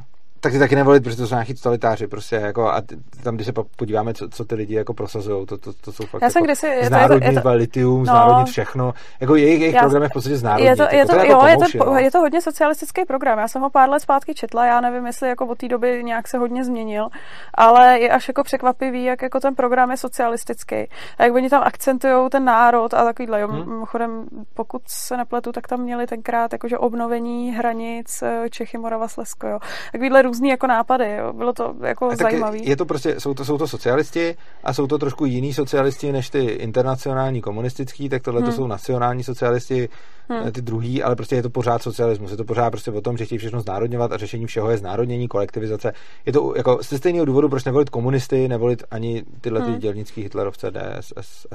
taky nevolit, protože to jsou nějaký totalitáři, prostě jako a tam, když se podíváme, co ty lidi jako prosazujou, to jsou fakt jako znárodnit litium, znárodnit všechno, jako jejich program je v podstatě znárodnit. Je to hodně socialistický program, já jsem ho pár let zpátky četla, já nevím, jestli jako od té doby nějak se hodně změnil, ale je až jako překvapivý, jak jako ten program je socialistický. A jak oni tam akcentujou ten národ a takovýhle, jo, mimochodem, pokud se nepletu, tak tam měli tenkrát jakože obnovení hranic Čechy, Morava, Slezsko, jo. Takovýhle různý jako nápady, jo. Bylo to jako zajímavé. Je to prostě, jsou to socialisti a jsou to trošku jiní socialisti než ty internacionální komunistický, tak tohle to jsou nacionální socialisti, ty druhý, ale prostě je to pořád socialismus, je to pořád prostě o tom, že chtějí všechno znárodňovat a řešení všeho je znárodnění, kolektivizace. Je to jako ze stejného důvodu, proč nevolit komunisty, nevolit ani tyhle ty dělnický hitlerovce, DSSS,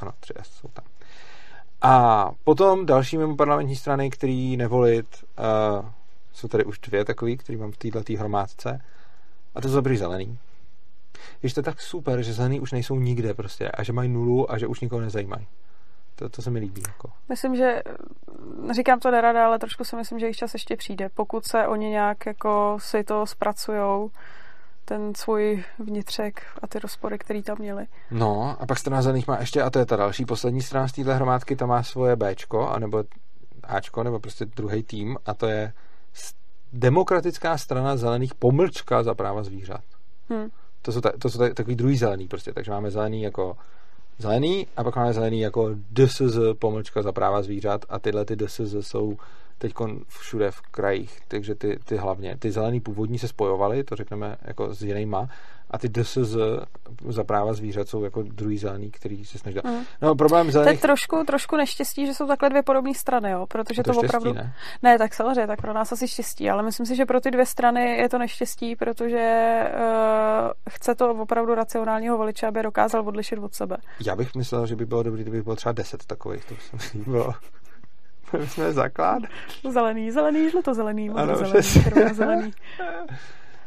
ano, 3S jsou tam. A potom další mimo parlamentní strany, který nevolit, jsou tady už dvě takový, který mám v této hromádce. A to jsou dobrý zelený. Víš, to je tak super, že zelený už nejsou nikde prostě a že mají nulu a že už nikoho nezajímají. To se mi líbí. Jako. Myslím, že říkám to nerada, ale trošku si myslím, že jejich čas ještě přijde. Pokud se oni nějak jako si to zpracujou, ten svůj vnitřek a ty rozpory, který tam měli. No a pak strana zelených má ještě, a to je ta další, poslední strana z této hromádky, tam má svoje Bčko, anebo Ačko, nebo prostě druhý tým a to je Demokratická strana zelených pomlčka za práva zvířat. To jsou takový druhý zelený prostě, takže máme zelený jako zelený a pak máme zelený jako DSZ pomlčka za práva zvířat a tyhle ty DSZ jsou teďkon všude v krajích, takže ty hlavně, ty zelený původní se spojovaly, to řekneme jako s jinýma a ty DSZ za práva zvířat jsou jako druhý zelený, který se snaží. No, problém zelených... To je trošku neštěstí, že jsou takhle dvě podobné strany, jo, protože to štěstí, opravdu... Ne, tak samozřejmě, tak pro nás asi štěstí, ale myslím si, že pro ty dvě strany je to neštěstí, protože chce to opravdu racionálního voliče, aby dokázal odlišit od sebe. Já bych myslel, že by bylo dobrý, kdyby bylo třeba 10 takových, to by bylo... My jsme zaklad. Zelený, žlutozelený, modrozelený, červenozelený.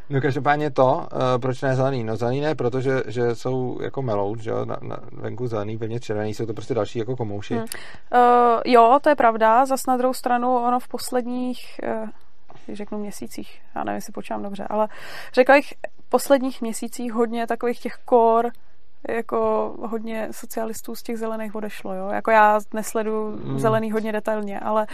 No každopádně to, proč ne zelený? No zelený ne, protože že jsou jako melout, že jo, na venku zelený, vevně červený, jsou to prostě další jako komouši. Jo, to je pravda, zas na druhou stranu, ono v posledních, když řeknu měsících, já nevím, jestli počítám dobře, ale řekla bych, v posledních měsících hodně takových těch kor jako hodně socialistů z těch zelených odešlo, jo. Jako já nesleduju zelený hodně detailně, ale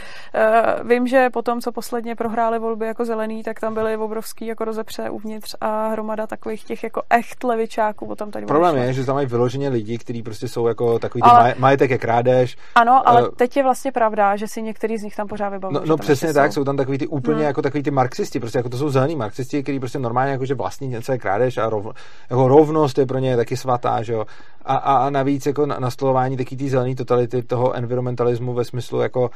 vím, že potom, co posledně prohráli volby jako zelený, tak tam byly obrovský jako rozepře uvnitř a hromada takových těch jako echt levičáků potom tady problém odešlo. Je, že tam mají vyloženě lidi, kteří prostě jsou jako takový ty majetek je krádež. Ano, ale teď je vlastně pravda, že si některý z nich tam pořád vybavují. No přesně tak, jsou tam takový ty úplně jako takový ty marxisti, prostě jako to jsou zelení marxisti, kteří prostě normálně jakože vlastní něco je krádež a rovnost je pro ně taky svatá. A navíc jako nastolování taky té zelené totality toho environmentalismu ve smyslu jako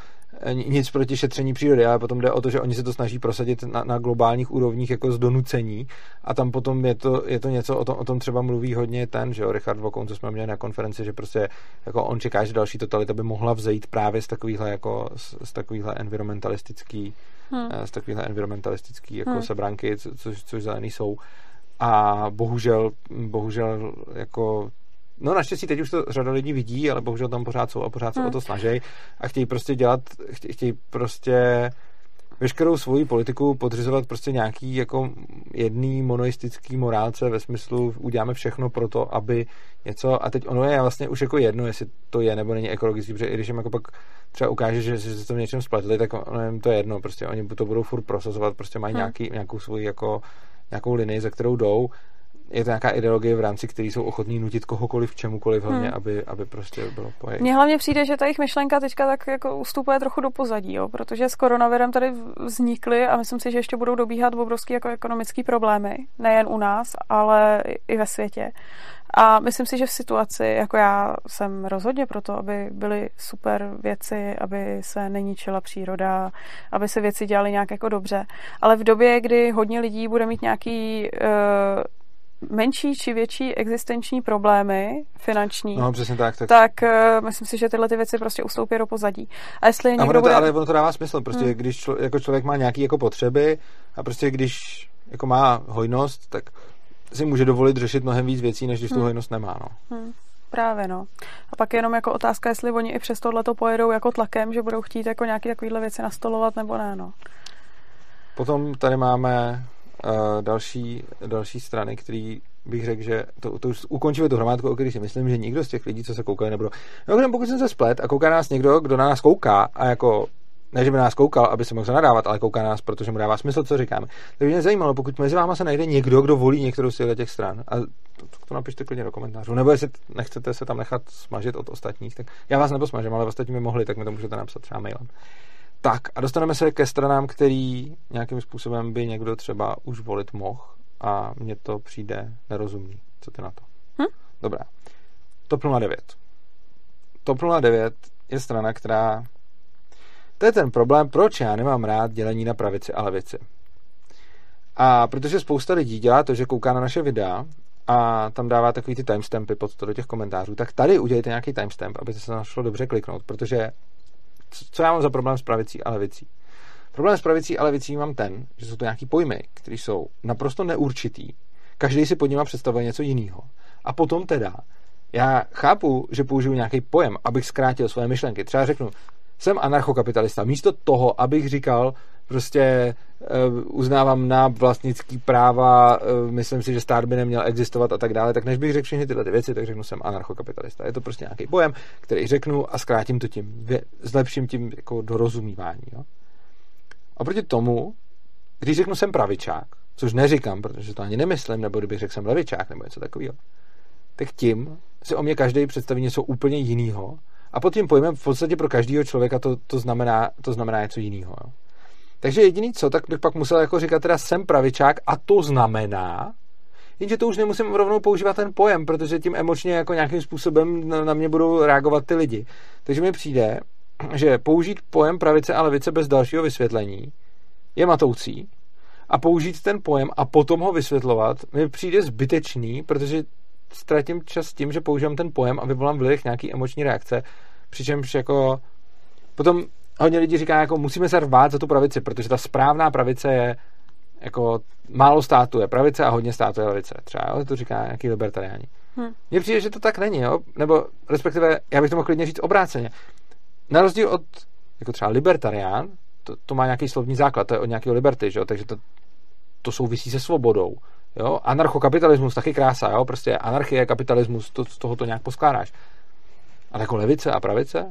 nic proti šetření přírody, ale potom jde o to, že oni se to snaží prosadit na globálních úrovních jako z donucení a tam potom je to něco, o tom třeba mluví hodně ten, že jo, Richard Vokoun, co jsme měli na konferenci, že prostě jako on čeká, že další totalita by mohla vzejít právě z takovýhle environmentalistický jako sebranky, což zelený jsou. A bohužel jako no naštěstí teď už to řada lidí vidí, ale bohužel tam pořád jsou a pořád se o to snaží a chtějí prostě veškerou svoji politiku podřizovat prostě nějaký jako jedný monoistický morálce ve smyslu uděláme všechno pro to, aby něco a teď ono je vlastně už jako jedno, jestli to je nebo není ekologický, protože i když jim jako pak třeba ukáže, že se to v něčem spletli, tak ono jim to je jedno, prostě oni to budou furt prosazovat, prostě mají nějakou svoji jako nějakou linii, za kterou jdou. Je to nějaká ideologie, v rámci které jsou ochotní nutit kohokoliv, čemukoliv, hlavně, aby prostě bylo pojít. Mně hlavně přijde, že ta jejich myšlenka teďka tak jako ustupuje trochu do pozadí, jo, protože s koronavirem tady vznikly a myslím si, že ještě budou dobíhat obrovský jako ekonomický problémy, nejen u nás, ale i ve světě. A myslím si, že v situaci, jako já jsem rozhodně proto, aby byly super věci, aby se neničila příroda, aby se věci dělaly nějak jako dobře. Ale v době, kdy hodně lidí bude mít nějaký menší či větší existenční problémy finanční, no, přesně tak. Tak myslím si, že tyhle ty věci prostě ustoupí do pozadí. A jestli někdo bude... Ale ono to dává smysl, prostě když člověk má nějaký jako potřeby a prostě když jako má hojnost, tak si může dovolit řešit mnohem víc věcí, než když tu hojnost nemá, no. Právě, no. A pak jenom jako otázka, jestli oni i přes tohleto pojedou jako tlakem, že budou chtít jako nějaké takovýhle věci nastolovat, nebo ne, no. Potom tady máme další strany, který bych řekl, že to už ukončíme tu hromádku, o který si myslím, že nikdo z těch lidí, co se koukají, nebudou. No, pokud jsem se splet a kouká nás někdo, kdo na nás kouká a jako ne, že by nás koukal, aby se mohl zanadávat, ale kouká nás, protože mu dává smysl, co říkáme. Takže mě zajímalo, pokud mezi váma se najde někdo, kdo volí některou z těch stran, a to napište klidně do komentářů, nebo jestli nechcete se tam nechat smažit od ostatních, tak já vás neposmažím, ale ostatní mi mohli, tak mi to můžete napsat třeba mailem. Tak a dostaneme se ke stranám, který nějakým způsobem by někdo třeba už volit mohl a mně to přijde nerozumný. Co ty na to? Dobrá. TOP 09. TOP 09 je strana, která... To je ten problém, proč já nemám rád dělení na pravici a levici. A protože spousta lidí dělá to, že kouká na naše videa a tam dává takový ty timestampy pod to do těch komentářů, tak tady udělejte nějaký timestamp, aby se našlo dobře kliknout, protože co já mám za problém s pravicí a levicí? Problém s pravicí a levicí mám ten, že jsou to nějaký pojmy, které jsou naprosto neurčitý. Každý si pod nima představuje něco jiného. A potom teda, já chápu, že použiju nějaký pojem, abych zkrátil svoje myšlenky. Třeba řeknu, jsem anarchokapitalista. Místo toho, abych říkal, prostě uznávám na vlastnický práva, myslím si, že stát by neměl existovat a tak dále, tak než bych řekl všechny tyhle ty věci, tak řeknu, jsem anarchokapitalista. Je to prostě nějaký pojem, který řeknu a zkrátím to tím, zlepším tím jako dorozumívání. Jo? A proti tomu, když řeknu, jsem pravičák, což neříkám, protože to ani nemyslím, nebo kdybych řekl, jsem levičák, nebo něco takového, tak tím si o mě každý představí něco úplně jiného. A pod tím pojmem v podstatě pro každého člověka to znamená něco jiného. Jo? Takže jediný co, tak bych pak musel jako říkat, teda jsem pravičák a to znamená, jenže to už nemusím rovnou používat ten pojem, protože tím emočně jako nějakým způsobem na mě budou reagovat ty lidi. Takže mi přijde, že použít pojem pravice a levice bez dalšího vysvětlení je matoucí a použít ten pojem a potom ho vysvětlovat mi přijde zbytečný, protože ztratím čas tím, že používám ten pojem a vyvolám v lidech nějaký emoční reakce, přičemž jako potom hodně lidí říká, jako musíme se rvát za tu pravici, protože ta správná pravice je jako málo státu je pravice a hodně státu je levice. Třeba jo? To říká nějaký libertariáni. Mně přijde, že to tak není, jo? Nebo respektive, já bych to mohl klidně říct obráceně. Na rozdíl od jako třeba libertarián, to má nějaký slovní základ, to je od nějakého liberty, že jo? Takže to souvisí se svobodou. Jo, anarchokapitalismus, taky krása, jo, prostě anarchie, kapitalismus, to, z toho to nějak poskládáš. Ale jako levice a pravice?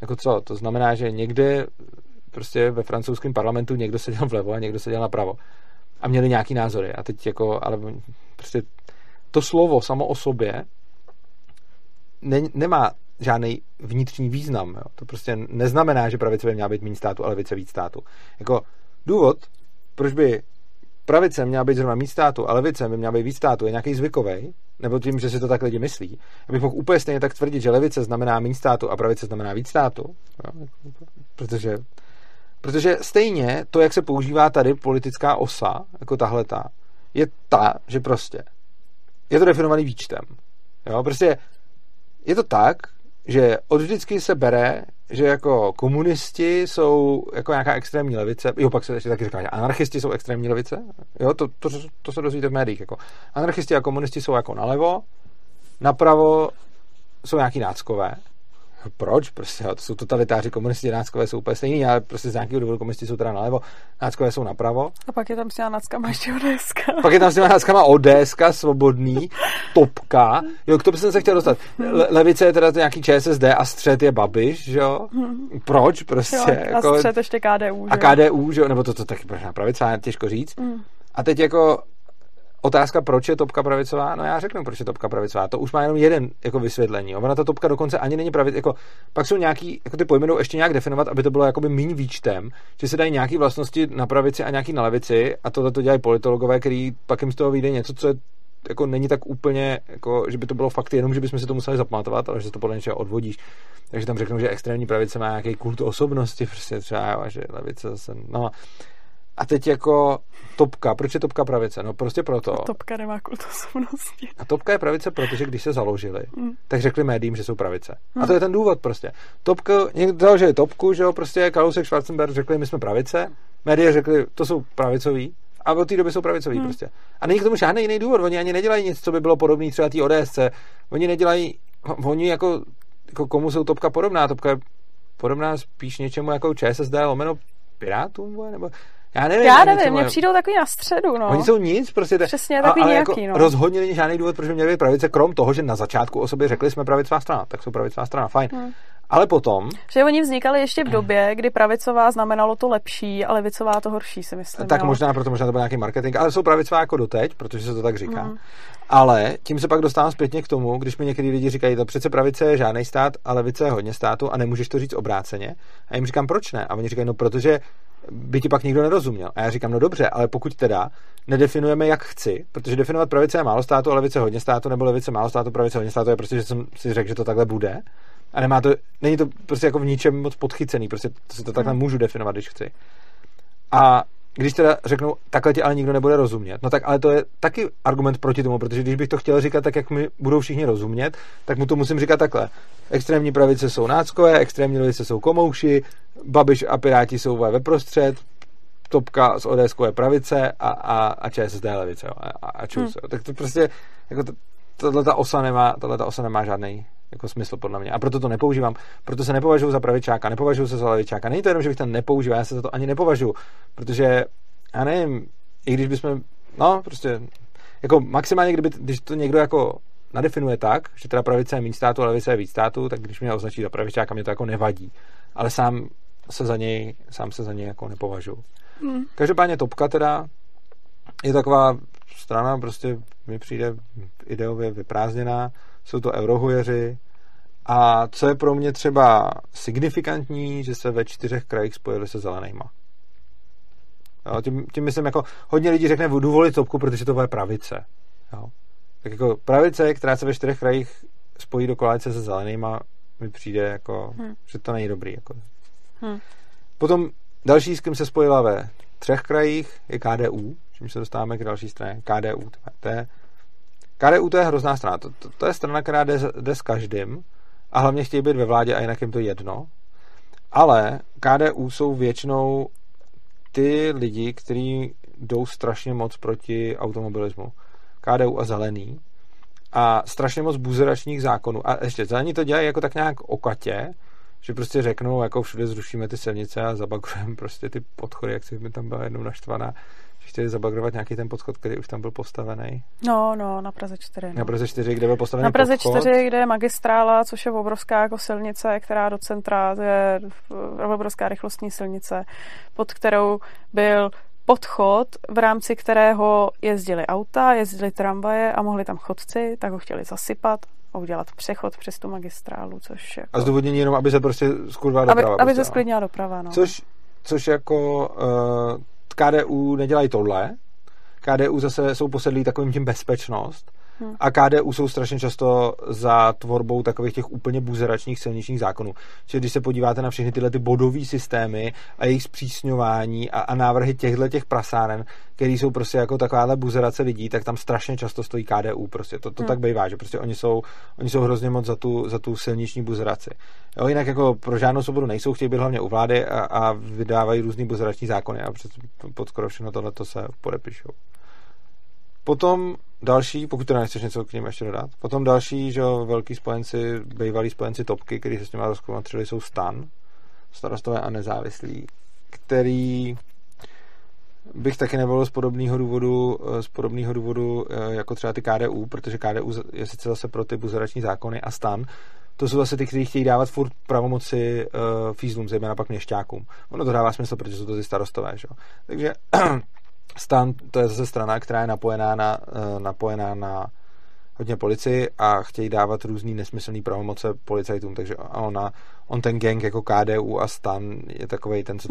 Jako co? To znamená, že někde prostě ve francouzském parlamentu někdo seděl vlevo a někdo seděl napravo. A měli nějaký názory. A teď jako, ale prostě to slovo samo o sobě nemá žádný vnitřní význam. Jo. To prostě neznamená, že pravice by měla být méně státu a levice víc státu. Jako důvod, proč by pravice měla být zrovna méně státu a levice by měla být víc státu, je nějaký zvykový, nebo tím, že si to tak lidi myslí. Abych mohl úplně stejně tak tvrdit, že levice znamená méně státu a pravice znamená víc státu. Jo. Protože stejně to, jak se používá tady politická osa, jako tahleta, je ta, že prostě je to definovaný výčtem. Jo, prostě je to tak, že od vždycky se bere, že jako komunisti jsou jako nějaká extrémní levice, jo, pak se ještě taky říká, že anarchisti jsou extrémní levice, jo, to se dozvíte v médiích, jako anarchisti a komunisti jsou jako nalevo, napravo jsou nějaký náckové. Proč? Prostě, to jsou totalitáři, komunisti, náckové jsou úplně stejný, ale prostě z nějakého důvodu komunisti jsou teda nalevo, náckové jsou napravo. A pak je tam s těma náckama ještě ODSka. Pak je tam s těma náckama ODSka, Svobodný, Topka. Jo, k tomu jsem se chtěl dostat. Levice je teda nějaký ČSSD a střed je Babiš, že jo? Proč? Prostě. Jo, a jako střed ještě KDU, že? A KDU, že jo? Nebo to taky možná pravicová, těžko říct. A teď jako otázka, proč je Topka pravicová? No já řeknu, proč je Topka pravicová. To už má jenom jeden jako vysvětlení. Jo. Ona ta Topka dokonce ani není pravicová. Jako, pak jsou nějaký, jako ty pojmy jdou ještě nějak definovat, aby to bylo jakoby míň výčtem, že se dají nějaký vlastnosti na pravici a nějaký na levici a tohle to dělají politologové, který pak jim z toho vyjde něco, co je, jako není tak úplně, jako, že by to bylo fakt jenom, že bychom si to museli zapamatovat, ale že to podle něčeho odvodíš. Takže tam řeknou, že extrémní pravice má nějaký kult osobnosti, prostě třeba, že levice zase, no. A teď jako Topka. Proč je Topka pravice? No prostě proto. A Topka nemá kult osobnosti. A Topka je pravice, protože když se založili, tak řekli médiím, že jsou pravice. A to je ten důvod prostě. Topka, někdo založili Topku, že jo, prostě Kalousek, Schwarzenberg řekli, my jsme pravice. Média řekli, to jsou pravicoví. A od té doby jsou pravicoví prostě. A není k tomu žádný jiný důvod. Oni ani nedělají nic, co by bylo podobné třeba té ODS. Oni nedělají, oni jako komu jsou Topka podobná. Topka je podobná spíš něčemu jako ČSSD lomeno Pirátům, nebo Já nevím, mě přijdou takový na středu, no. Oni jsou nic, prostě. Přesně, takový nějaký, jako no. Rozhodně není žádný důvod, proč by měli být pravice, krom toho, že na začátku o sobě řekli, jsme pravicová strana, tak jsou pravicová strana, fajn. Ale potom... Že oni vznikali ještě v době, kdy pravicová znamenalo to lepší a levicová to horší, si myslím. Tak jo? možná to byl nějaký marketing, ale jsou pravicová jako doteď, protože se to tak říká. Ale tím se pak dostávám zpětně k tomu, když mi někdy lidi říkají, to přece pravice je žádnej stát a levice je hodně státu a nemůžeš to říct obráceně. A jim říkám, proč ne? A oni říkají, no protože by ti pak nikdo nerozuměl. A já říkám, no dobře, ale pokud teda nedefinujeme, jak chci, protože definovat pravice je málo státu a levice hodně státu, nebo levice málo státu, pravice hodně státu je prostě, že jsem si řekl, že to takhle bude. A nemá to, není to prostě jako v ničem moc podchycený, prostě to si to takhle můžu definovat, když chci. A když teda řeknou, takhle ti ale nikdo nebude rozumět, no tak ale to je taky argument proti tomu, protože když bych to chtěl říkat tak, jak mi budou všichni rozumět, tak mu to musím říkat takhle. Extrémní pravice jsou náckové, extrémní levice jsou komouši, Babiš a Piráti jsou ve prostřed, Topka z ODS je pravice a ČSSD levice, jo, a čus. Tak to prostě, jako tato osa nemá žádný jako smysl podle mě. A proto to nepoužívám. Proto se nepovažuji za pravičáka, nepovažuji se za levičáka. Není to jenom, že bych to nepoužíval, já se za to ani nepovažuji. Protože, já nevím, i když bychom, no, prostě, jako maximálně, když to někdo jako nadefinuje tak, že teda pravice je méně státu a levice je víc státu, tak když mě označí za pravičáka, mě to jako nevadí. Ale sám se za něj jako nepovažuji. Každopádně Topka teda je taková strana, prostě mi přijde ideově vyprázdněná, jsou to eurohujeři a co je pro mě třeba signifikantní, že se ve 4 krajích spojili se zelenýma. Jo, tím myslím, jako hodně lidí řekne, budu volit Topku, protože to bude pravice. Jo. Tak jako pravice, která se ve 4 krajích spojí do koalice se zelenýma, mi přijde, jako, že to není dobrý. Jako. Potom další, s kým se spojila ve 3 krajích, je KDU, čím se dostáváme k další straně. KDU to je hrozná strana. To je strana, která jde s každým a hlavně chtějí být ve vládě a jinak jim to jedno. Ale KDU jsou většinou ty lidi, kteří jdou strašně moc proti automobilismu. KDU a zelený. A strašně moc buzeračních zákonů. A ještě zelení to dělají jako tak nějak okatě, že prostě řeknou, jako všude zrušíme ty silnice a zabagujeme prostě ty podchody, jak se mi tam byla jednou naštvaná. chtěli zabagrovat nějaký ten podchod, který už tam byl postavený. No, na Praze 4. No. Na Praze 4, kde byl postavený podchod. Na Praze 4, kde je magistrála, což je obrovská jako silnice, která do centra, je obrovská rychlostní silnice, pod kterou byl podchod, v rámci kterého jezdili auta, jezdili tramvaje a mohli tam chodci, tak ho chtěli zasypat a udělat přechod přes tu magistrálu, což jako... A zdůvodnění jenom, aby se prostě skurvá doprava. Aby se sklidnila doprava, no. Což jako... KDU nedělají tohle, KDU zase jsou posedlí takovým tím bezpečnost a KDU jsou strašně často za tvorbou takových těch úplně buzeračních silničních zákonů. Čili když se podíváte na všechny tyhle ty bodové systémy a jejich zpřísňování a návrhy těchto těch prasáren, které jsou prostě jako takováhle buzerace lidí, tak tam strašně často stojí KDU. Prostě. To tak bývá, že prostě oni jsou hrozně moc za tu silniční buzeraci. Jo, jinak jako pro žádnou svobodu nejsou, chtějí být hlavně u vlády a vydávají různý buzerační zákony a pod skoro všechno tohleto se podepíšou. Potom další, pokud teda nechceš něco k ním ještě dodat, potom další, že velký spojenci, bývalí spojenci topky, který se s nimi rozkomatřili, jsou STAN, Starostové a nezávislí, který bych taky nevolil z podobného důvodu jako třeba ty KDU, protože KDU je sice zase pro ty buzerační zákony a STAN, to jsou zase ty, kteří chtějí dávat furt pravomoci fízlům, zejména pak měšťákům. Ono to dává smysl, protože jsou to ty starostové, že? Takže STAN, to je zase strana, která je napojená na hodně policii a chtějí dávat různý nesmyslný pravomoce policajtům, takže on ten gang jako KDU a STAN je takovej ten, co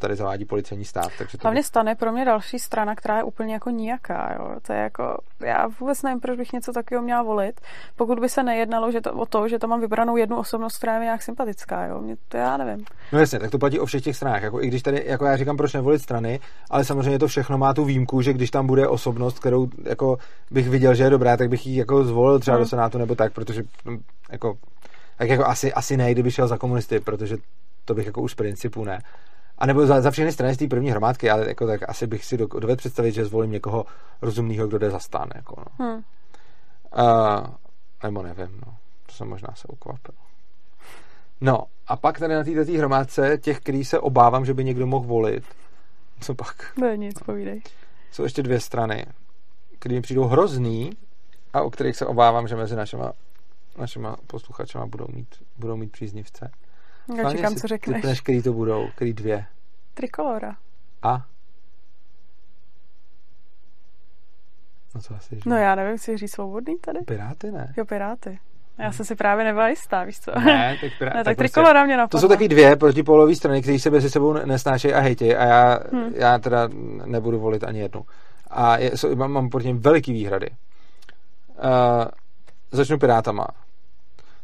tady zavádí, policejní stát. Takže hlavně STAN je pro mě další strana, která je úplně jako nijaká, jo. To je jako, já vůbec nevím, proč bych něco takového měla volit, pokud by se nejednalo že tam mám vybranou jednu osobnost, která je mi nějak sympatická, jo. Mě to já nevím. No jasně, tak to platí o všech těch stranách, jako i když tady, jako já říkám, proč nevolit strany, ale samozřejmě to všechno má tu výjimku, že když tam bude osobnost, kterou jako bych viděl, že je dobrá, tak bych ji jako zvolil třeba do Senátu nebo tak, protože jako, tak jako asi ne, kdyby šel za komunisty, protože to bych jako už z principu ne. A nebo za všechny strany z té první hromádky, ale jako tak asi bych si dovedl představit, že zvolím někoho rozumného, kdo jde za STAN, jako no. Nebo nevím, no. To jsem možná se ukvapil. No, a pak tady na této hromádce těch, který se obávám, že by někdo mohl volit. Co pak? Ne, nic, povídej. Jsou ještě dvě strany, které mi přijdou hrozný, a o kterých se obávám, že mezi našima posluchačema budou mít příznivce. Já čekám, co řekneš. Typneš, který to budou, který dvě. Trikolora. A? No co asi říct? No já nevím, chci říct Svobodný tady. Piráty, ne? Jo, Piráty. Já jsem si právě nebyla jistá, víš co? Ne, tak Piráty. Tak Trikolora mě napadla. To jsou taky dvě protipolové strany, které se mezi sebou nesnášejí a hejtějí a já teda nebudu volit ani jednu. A mám proti něm veliký výhrady. Začnu Pirátama.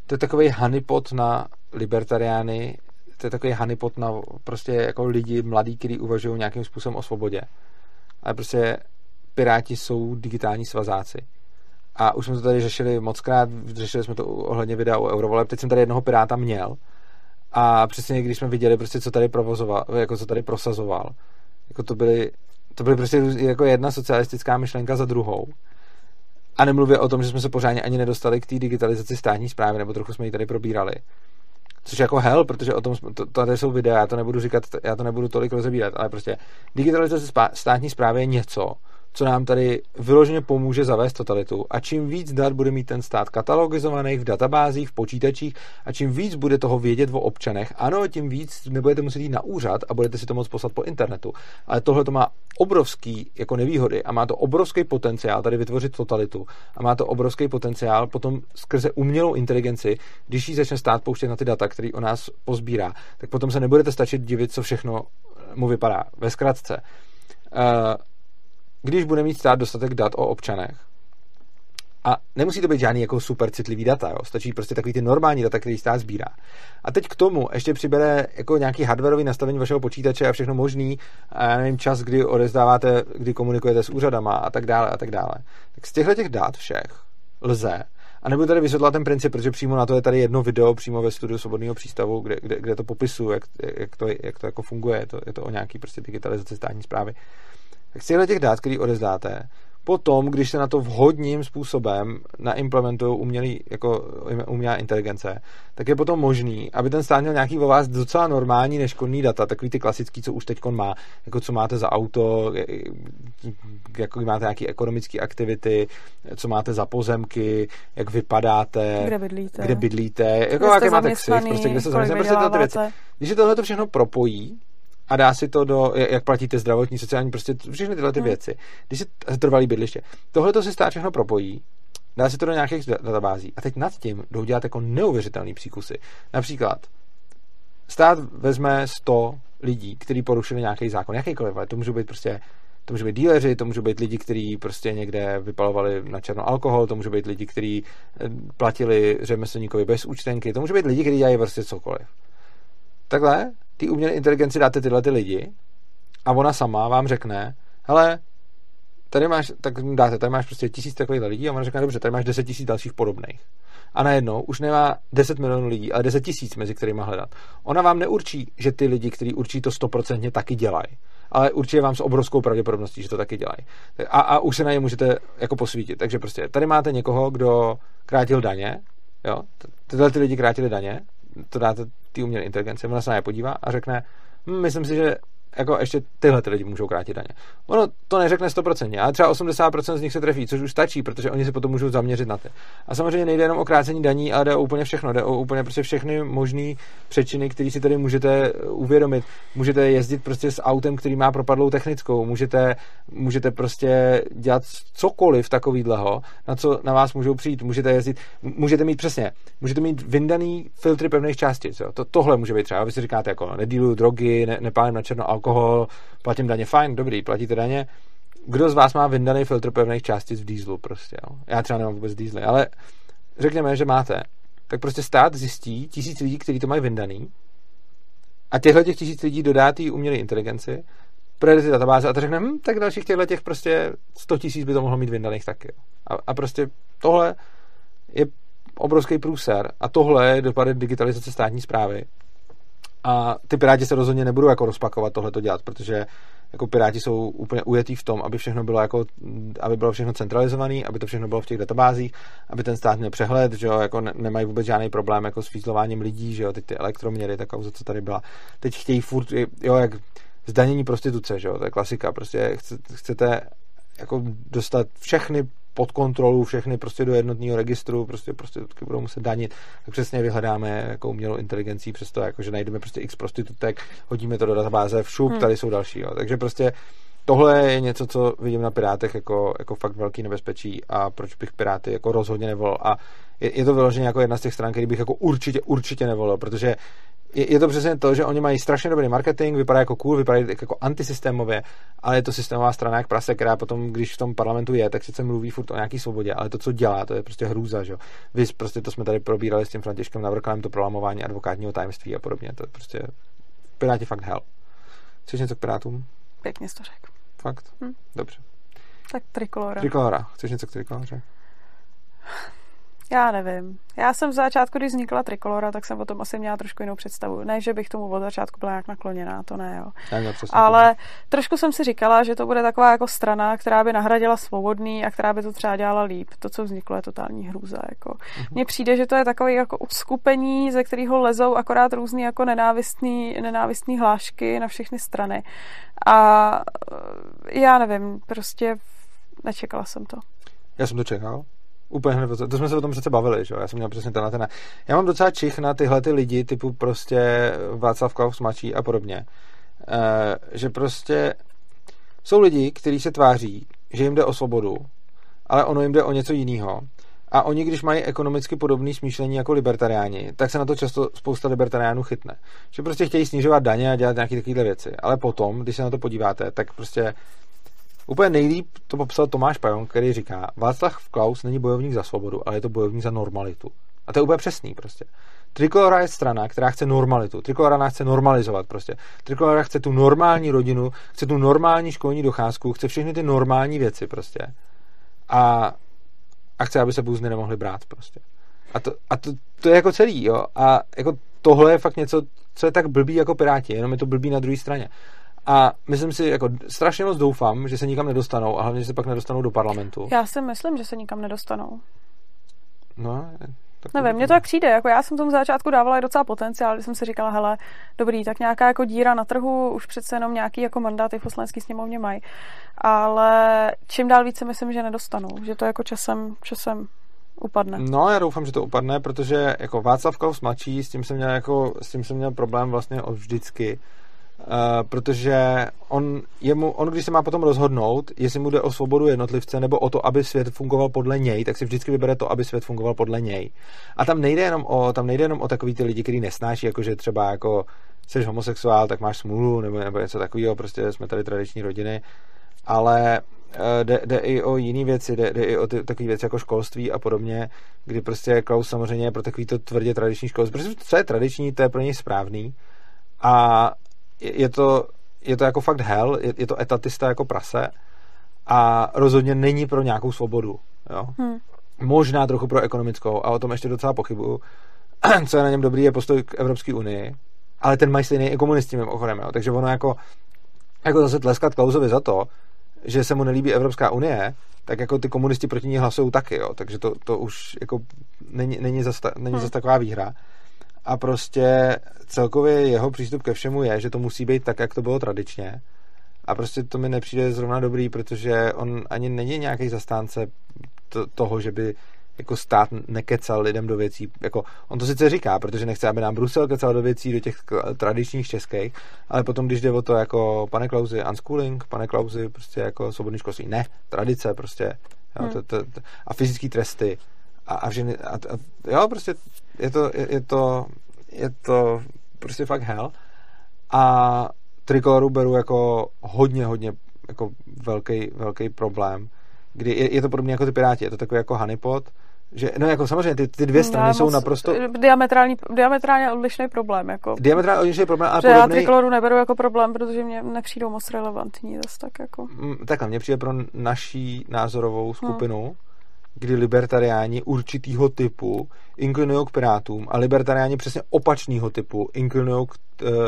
To je takovej honeypot na libertariány, to je takový honeypot na prostě jako lidi mladí, kteří uvažují nějakým způsobem o svobodě. Ale prostě Piráti jsou digitální svazáci. A už jsme to tady řešili mockrát, řešili jsme to ohledně videa o eurovoleb, teď jsem tady jednoho Piráta měl a přesně když jsme viděli prostě, co tady provozoval, jako co tady prosazoval, jako to byly prostě jako jedna socialistická myšlenka za druhou. A nemluvě o tom, že jsme se pořádně ani nedostali k té digitalizaci státní správy, nebo trochu jsme ji tady probírali. Což jako hell, protože o tom tady jsou videa, já to nebudu říkat, já to nebudu tolik rozebírat, ale prostě digitalizace státní správy je něco, co nám tady vyloženě pomůže zavést totalitu. A čím víc dat bude mít ten stát katalogizovaných v databázích, v počítačích a čím víc bude toho vědět o občanech, ano, tím víc nebudete muset jít na úřad a budete si to moct poslat po internetu. Ale tohle to má obrovský jako nevýhody a má to obrovský potenciál tady vytvořit totalitu a má to obrovský potenciál potom skrze umělou inteligenci, když ji začne stát pouštět na ty data, který o nás pozbírá, tak potom se nebudete stačit divit, co všechno mu vypadá. Ve zkratce. Když bude mít stát dostatek dat o občanech. A nemusí to být žádný jako super citlivý data, jo? Stačí prostě takový ty normální data, který stát sbírá. A teď k tomu ještě přibere jako nějaký hardwarový nastavení vašeho počítače a všechno možný, a já nevím, čas, kdy odezdáváte, kdy komunikujete s úřadama a tak dále a tak dále. Tak z těchto těch dat všech lze. A nebudu tady vysvětlovat ten princip, protože přímo na to je tady jedno video přímo ve studiu Svobodného přístavu, kde to popisu, jak to jako funguje, je to o nějaký prostě digitalizaci státní správy. Tak z těchto těch dát, který odezdáte, Potom, když se na to vhodným způsobem naimplementují umělá inteligence, tak je potom možný, aby ten stát měl nějaký o vás docela normální neškodný data, takový ty klasický, co už teďkon má, jako co máte za auto, jako máte nějaké ekonomické aktivity, co máte za pozemky, jak vypadáte, kde bydlíte jako jaké máte ksich, prostě kde se zaměstnáváte, ty věci. Když se tohle to všechno propojí, a dá si to do, jak platíte zdravotní, sociální, prostě všechny tyhle ty věci. Když si trvalý bydliště. Tohle to si stát všechno propojí, dá si to do nějakých databází. A teď nad tím jdou dělat jako neuvěřitelný příkusy. Například stát vezme 100 lidí, kteří porušili nějaký zákon, jakýkoliv, ale to můžou být prostě díleři, to můžou být lidi, kteří prostě někde vypalovali na černo alkohol, to můžou být lidi, kteří platili řemeslníkovi bez účtenky, to můžou být lidi, kteří dělají vlastně cokoliv. Takhle ty umělé inteligenci dáte tyhle ty lidi a ona sama vám řekne, hele, tady máš prostě 1000 takových lidí a ona řekne, dobře, tady máš 10 000 dalších podobných. A najednou už nemá 10 milionů lidí, ale 10 000, mezi kterými hledat. Ona vám neurčí, že ty lidi, kteří určí to 100% taky dělají, ale určitě vám s obrovskou pravděpodobností, že to taky dělají. A už se na ně můžete jako posvítit. Takže prostě tady máte někoho, kdo krátil daně, jo? Tyhle ty lidi krátili daně, to dáte ty umělé inteligence, ona se na ně podívá a řekne, myslím si, že jako ještě tyhle ty lidi můžou krátit daně. Ono to neřekne 100%, ale třeba 80% z nich se trefí, což už stačí, protože oni se potom můžou zaměřit na ty. A samozřejmě nejde jenom o krácení daní, ale jde o úplně všechno, jde o úplně prostě všechny možné přečiny, které si tady můžete uvědomit. Můžete jezdit prostě s autem, který má propadlou technickou, můžete prostě dělat cokoliv takovýhleho, na co na vás můžou přijít, můžete mít vyndaný filtry pevných částic, jo. Tohle může být třeba, vy si říkáte jako nedíluju drogy, nepálím na černo alkohol, platím daně, fajn, dobrý, platíte daně. Kdo z vás má vyndaný filtr pevných částic v dýzlu prostě, jo? Já třeba nemám vůbec dýzly, ale řekněme, že máte. Tak prostě stát zjistí 1000 lidí, kteří to mají vyndaný a těch 1000 lidí dodá té umělé inteligenci, projede ty databáze a ta řekne, tak dalších těch prostě 100 000 by to mohlo mít vyndaných taky. A prostě tohle je obrovský průser a tohle je dopady digitalizace státní správy. A ty Piráti se rozhodně nebudou jako rozpakovat tohleto dělat, protože jako Piráti jsou úplně ujetí v tom, aby všechno bylo jako, aby bylo všechno centralizované, aby to všechno bylo v těch databázích, aby ten stát měl přehled, že jo, jako nemají vůbec žádný problém jako s fízlováním lidí, že jo, teď ty elektroměry, ta kauza, co tady byla. Teď chtějí furt, jo, jak zdanění prostituce, že jo, to je klasika, prostě chcete jako dostat všechny pod kontrolu, všechny prostě do jednotného registru, prostě budou muset danit. Tak přesně vyhledáme jako umělou inteligencí přes to, jakože najdeme prostě x prostitutek, hodíme to do databáze, všup, tady jsou další. Jo. Takže prostě tohle je něco, co vidím na Pirátech jako fakt velký nebezpečí a proč bych Piráty jako rozhodně nevolil. A je to vyloženě jako jedna z těch stran, který bych jako určitě nevolil, protože je to přesně to, že oni mají strašně dobrý marketing, vypadá jako cool, vypadá jako antisystémově, ale je to systémová strana jak prase, která potom, když v tom parlamentu je, tak sice mluví furt o nějaký svobodě, ale to, co dělá, to je prostě hrůza, že jo. Vy prostě to jsme tady probírali s tím Františkem Navrkalem, to prolamování advokátního tajemství a podobně, to je prostě Piráti fakt hell. Chceš něco k Pirátům? Pěkně jsi to řekl. Fakt? Dobře. Tak Trikolora. Chceš něco k Trikoloře? Já nevím. Já jsem v začátku, když vznikla Trikolora, tak jsem o tom asi měla trošku jinou představu. Ne, že bych tomu od začátku byla nějak nakloněná, to ne, jo. Ale trošku jsem si říkala, že to bude taková jako strana, která by nahradila Svobodný a která by to třeba dělala líp. To, co vzniklo, je totální hrůza, jako. Mně přijde, že to je takové jako uskupení, ze kterého lezou akorát různý jako nenávistný hlášky na všechny strany. A já nevím, prostě nečekala jsem to. Já jsem to čekal. Úplně hned, to jsme se o tom přece bavili, že jo, já jsem měl přesně tenhle. Já mám docela čich na tyhle ty lidi, typu prostě Václav Klaus mladší a podobně, že prostě jsou lidi, kteří se tváří, že jim jde o svobodu, ale ono jim jde o něco jiného. A oni, když mají ekonomicky podobné smýšlení jako libertariáni, tak se na to často spousta libertariánů chytne. Že prostě chtějí snižovat daně a dělat nějaké takovéhle věci, ale potom, když se na to podíváte, tak prostě úplně nejlíp to popsal Tomáš Pajonk, který říká, Václav Klaus není bojovník za svobodu, ale je to bojovník za normalitu. A to je úplně přesný prostě. Trikolora je strana, která chce normalitu. Trikolora nás chce normalizovat prostě. Trikolora chce tu normální rodinu, chce tu normální školní docházku, chce všechny ty normální věci prostě. A chce, aby se bůzny nemohli brát prostě. A to je jako celý, jo. A jako tohle je fakt něco, co je tak blbý jako Piráti, jenom je to blbý na druhé straně. A myslím si, jako strašně moc doufám, že se nikam nedostanou a hlavně, že se pak nedostanou do parlamentu. Já si myslím, že se nikam nedostanou. No, nevím, mně to tak přijde. Jako já jsem tomu začátku dávala i docela potenciál, když jsem si říkala, hele, dobrý, tak nějaká jako díra na trhu, už přece jenom nějaký jako mandáty v poslanecké sněmovně mají. Ale čím dál více myslím, že nedostanou, že to jako časem upadne. No, já doufám, že to upadne, protože jako Václav Klaus mladší, s tím jsem měl problém vlastně od vždycky. Protože on, když se má potom rozhodnout, jestli mu jde o svobodu jednotlivce nebo o to, aby svět fungoval podle něj, tak si vždycky vybere to, aby svět fungoval podle něj. A tam nejde jenom o takový ty lidi, kteří nesnáší, jakože třeba jako seš homosexuál, tak máš smůlu, nebo něco takového, prostě jsme tady tradiční rodiny, ale jde i o jiné věci, jde i o takové věci jako školství a podobně, kdy prostě Klaus samozřejmě je pro takovýto tvrdě tradiční školství, protože co je tradiční, to je pro něj správný a je to jako fakt hell, je to etatista jako prase a rozhodně není pro nějakou svobodu. Jo? Možná trochu pro ekonomickou a o tom ještě docela pochybuju. Co je na něm dobrý, je postoj k Evropské unii, ale ten mají stejný i komunisti mým ochorem. Jo? Takže ono jako zase tleskat Klausovi za to, že se mu nelíbí Evropská unie, tak jako ty komunisti proti ní hlasují taky. Jo? Takže to už jako není zas taková výhra. A prostě celkově jeho přístup ke všemu je, že to musí být tak, jak to bylo tradičně. A prostě to mi nepřijde zrovna dobrý, protože on ani není nějaký zastánce toho, že by jako stát nekecal lidem do věcí. Jako, on to sice říká, protože nechce, aby nám Brusel kecal do věcí, do těch tradičních českých, ale potom, když jde o to jako pane Klausi unschooling, pane Klausi prostě jako svobodný školství. Ne, tradice prostě. Jo, a fyzické tresty. Jo, prostě je to prostě fakt hell. A Trikoloru beru jako hodně jako velký problém, kdy je to podobně jako ty Piráti, je to takový jako honeypot, že no jako samozřejmě ty dvě strany jsou naprosto diametrálně odlišný problém jako. Diametrálně odlišný problém, ale podobný. Já Trikoloru neberu jako problém, protože mě nepřijdou moc relevantní zase tak jako. Takhle mě přijde pro naší názorovou skupinu. Kdy libertariáni určitýho typu inklinují k Pirátům a libertariáni přesně opačného typu inklinují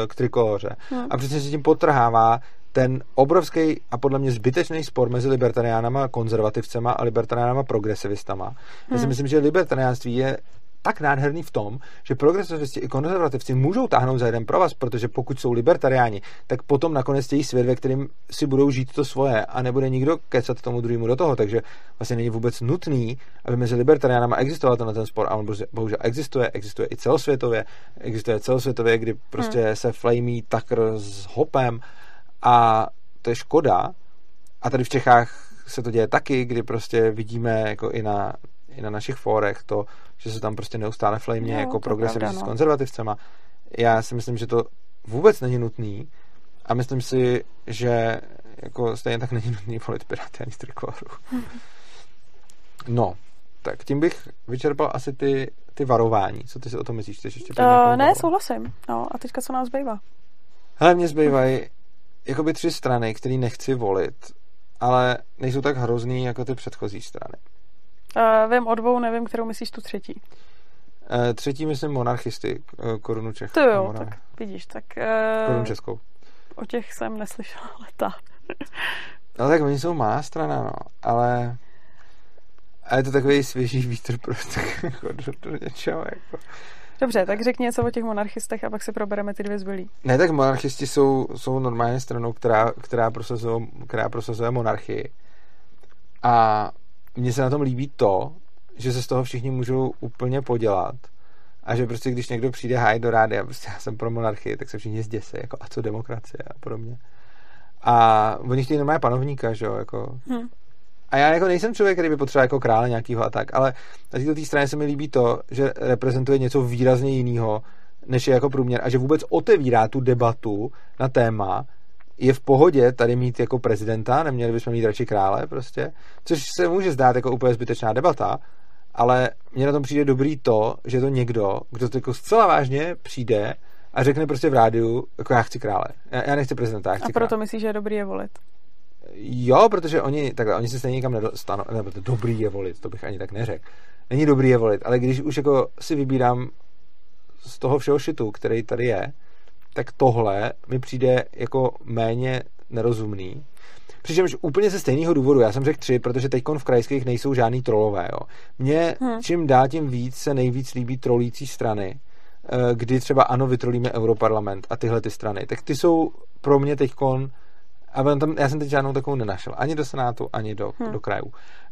k Trikoloře. A přesně se tím potrhává ten obrovský a podle mě zbytečný spor mezi libertariánama, konzervativcema a libertariánama progresivistama. Já si myslím, že libertariánství je tak nádherný v tom, že progresivisti i konzervativci můžou táhnout za jeden provaz, protože pokud jsou libertariáni, tak potom nakonec stějí svět, ve kterým si budou žít to svoje a nebude nikdo kecat tomu druhému do toho, takže vlastně není vůbec nutný, aby mezi libertariánama existoval ten spor a on bohužel existuje i celosvětově, kdy prostě se flamí takr s hopem a to je škoda a tady v Čechách se to děje taky, kdy prostě vidíme jako i na našich fórech to, že se tam prostě neustále flamě jako progresivisti s konzervativcema. Já si myslím, že to vůbec není nutný a myslím si, že jako stejně tak není nutný volit Piráty ani Trikoloru. No, tak tím bych vyčerpal asi ty varování. Co ty si o tom myslíš? Ještě ne, souhlasím. No, a teďka co nám zbývá? Hele, mně zbývají jakoby 3 strany, které nechci volit, ale nejsou tak hrozný jako ty předchozí strany. Vím o 2, nevím, kterou myslíš tu 3. 3. myslím monarchisty, Korunu Čech. To jo, Okamura. Tak vidíš, tak... Korunu Českou. O těch jsem neslyšela leta. No tak oni jsou má strana, no, ale... A je to takový svěží vítr prostě jako do něčeho, jako... Dobře, tak řekni něco o těch monarchistech a pak si probereme ty 2 zbylí. Ne, tak monarchisti jsou normálně stranou, která prosazuje monarchii. A... Mně se na tom líbí to, že se z toho všichni můžou úplně podělat a že prostě, když někdo přijde hájit do rádia, prostě já jsem pro monarchii, tak se všichni zděsí, jako a co demokracie a podobně. A oni chtějí normálně panovníka, že jo, jako. A já jako nejsem člověk, který by potřeboval jako krále nějakýho a tak, ale na této straně se mi líbí to, že reprezentuje něco výrazně jiného, než je jako průměr a že vůbec otevírá tu debatu na téma, je v pohodě tady mít jako prezidenta, neměli bychom mít radši krále prostě, což se může zdát jako úplně zbytečná debata, ale mně na tom přijde dobrý to, že je to někdo, kdo to jako zcela vážně přijde a řekne prostě v rádiu, jako já chci krále, já nechci prezidenta, já chci krále. A proto myslíš, že je dobrý je volit? Jo, protože oni se stejně nikam nedostanou, nebo to dobrý je volit, to bych ani tak neřekl. Není dobrý je volit, ale když už jako si vybírám z toho všeho šitu, který tady je, tak tohle mi přijde jako méně nerozumný. Přičemž úplně ze stejného důvodu, já jsem řekl 3, protože teďkon v krajských nejsou žádný trolové. Jo. Mně čím dál tím víc se nejvíc líbí trolící strany, kdy třeba ano, vytrolíme Europarlament a tyhle ty strany. Tak ty jsou pro mě teďkon, a tam, já jsem teď žádnou takovou nenašel. Ani do Senátu, ani do krajů.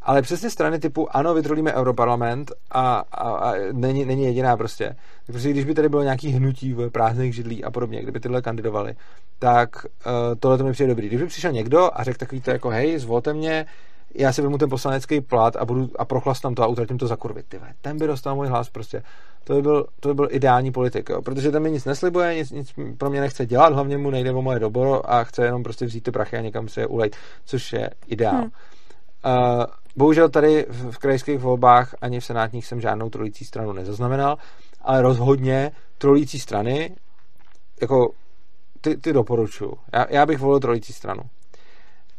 Ale přesně strany typu ano, vytrolíme Europarlament a není jediná prostě. Takže když by tady bylo nějaký hnutí v prázdných židlí a podobně, kdyby tyhle kandidovali, tak tohle to mi přijde dobrý. Když by přišel někdo a řekl takový to jako hej, zvolte mě, já si vezmu ten poslanecký plat a prochlastám to a utratím to za kurvy. Ten by dostal můj hlas prostě. To by byl ideální politik, jo? Protože ten mi nic neslibuje, nic pro mě nechce dělat, hlavně mu nejde o moje dobro a chce jenom prostě vzít ty prachy a někam se je ulejt, což je ideál. Bohužel tady v krajských volbách ani v senátních jsem žádnou trolící stranu nezaznamenal, ale rozhodně trolící strany, jako ty doporučuju. Já bych volil trolící stranu.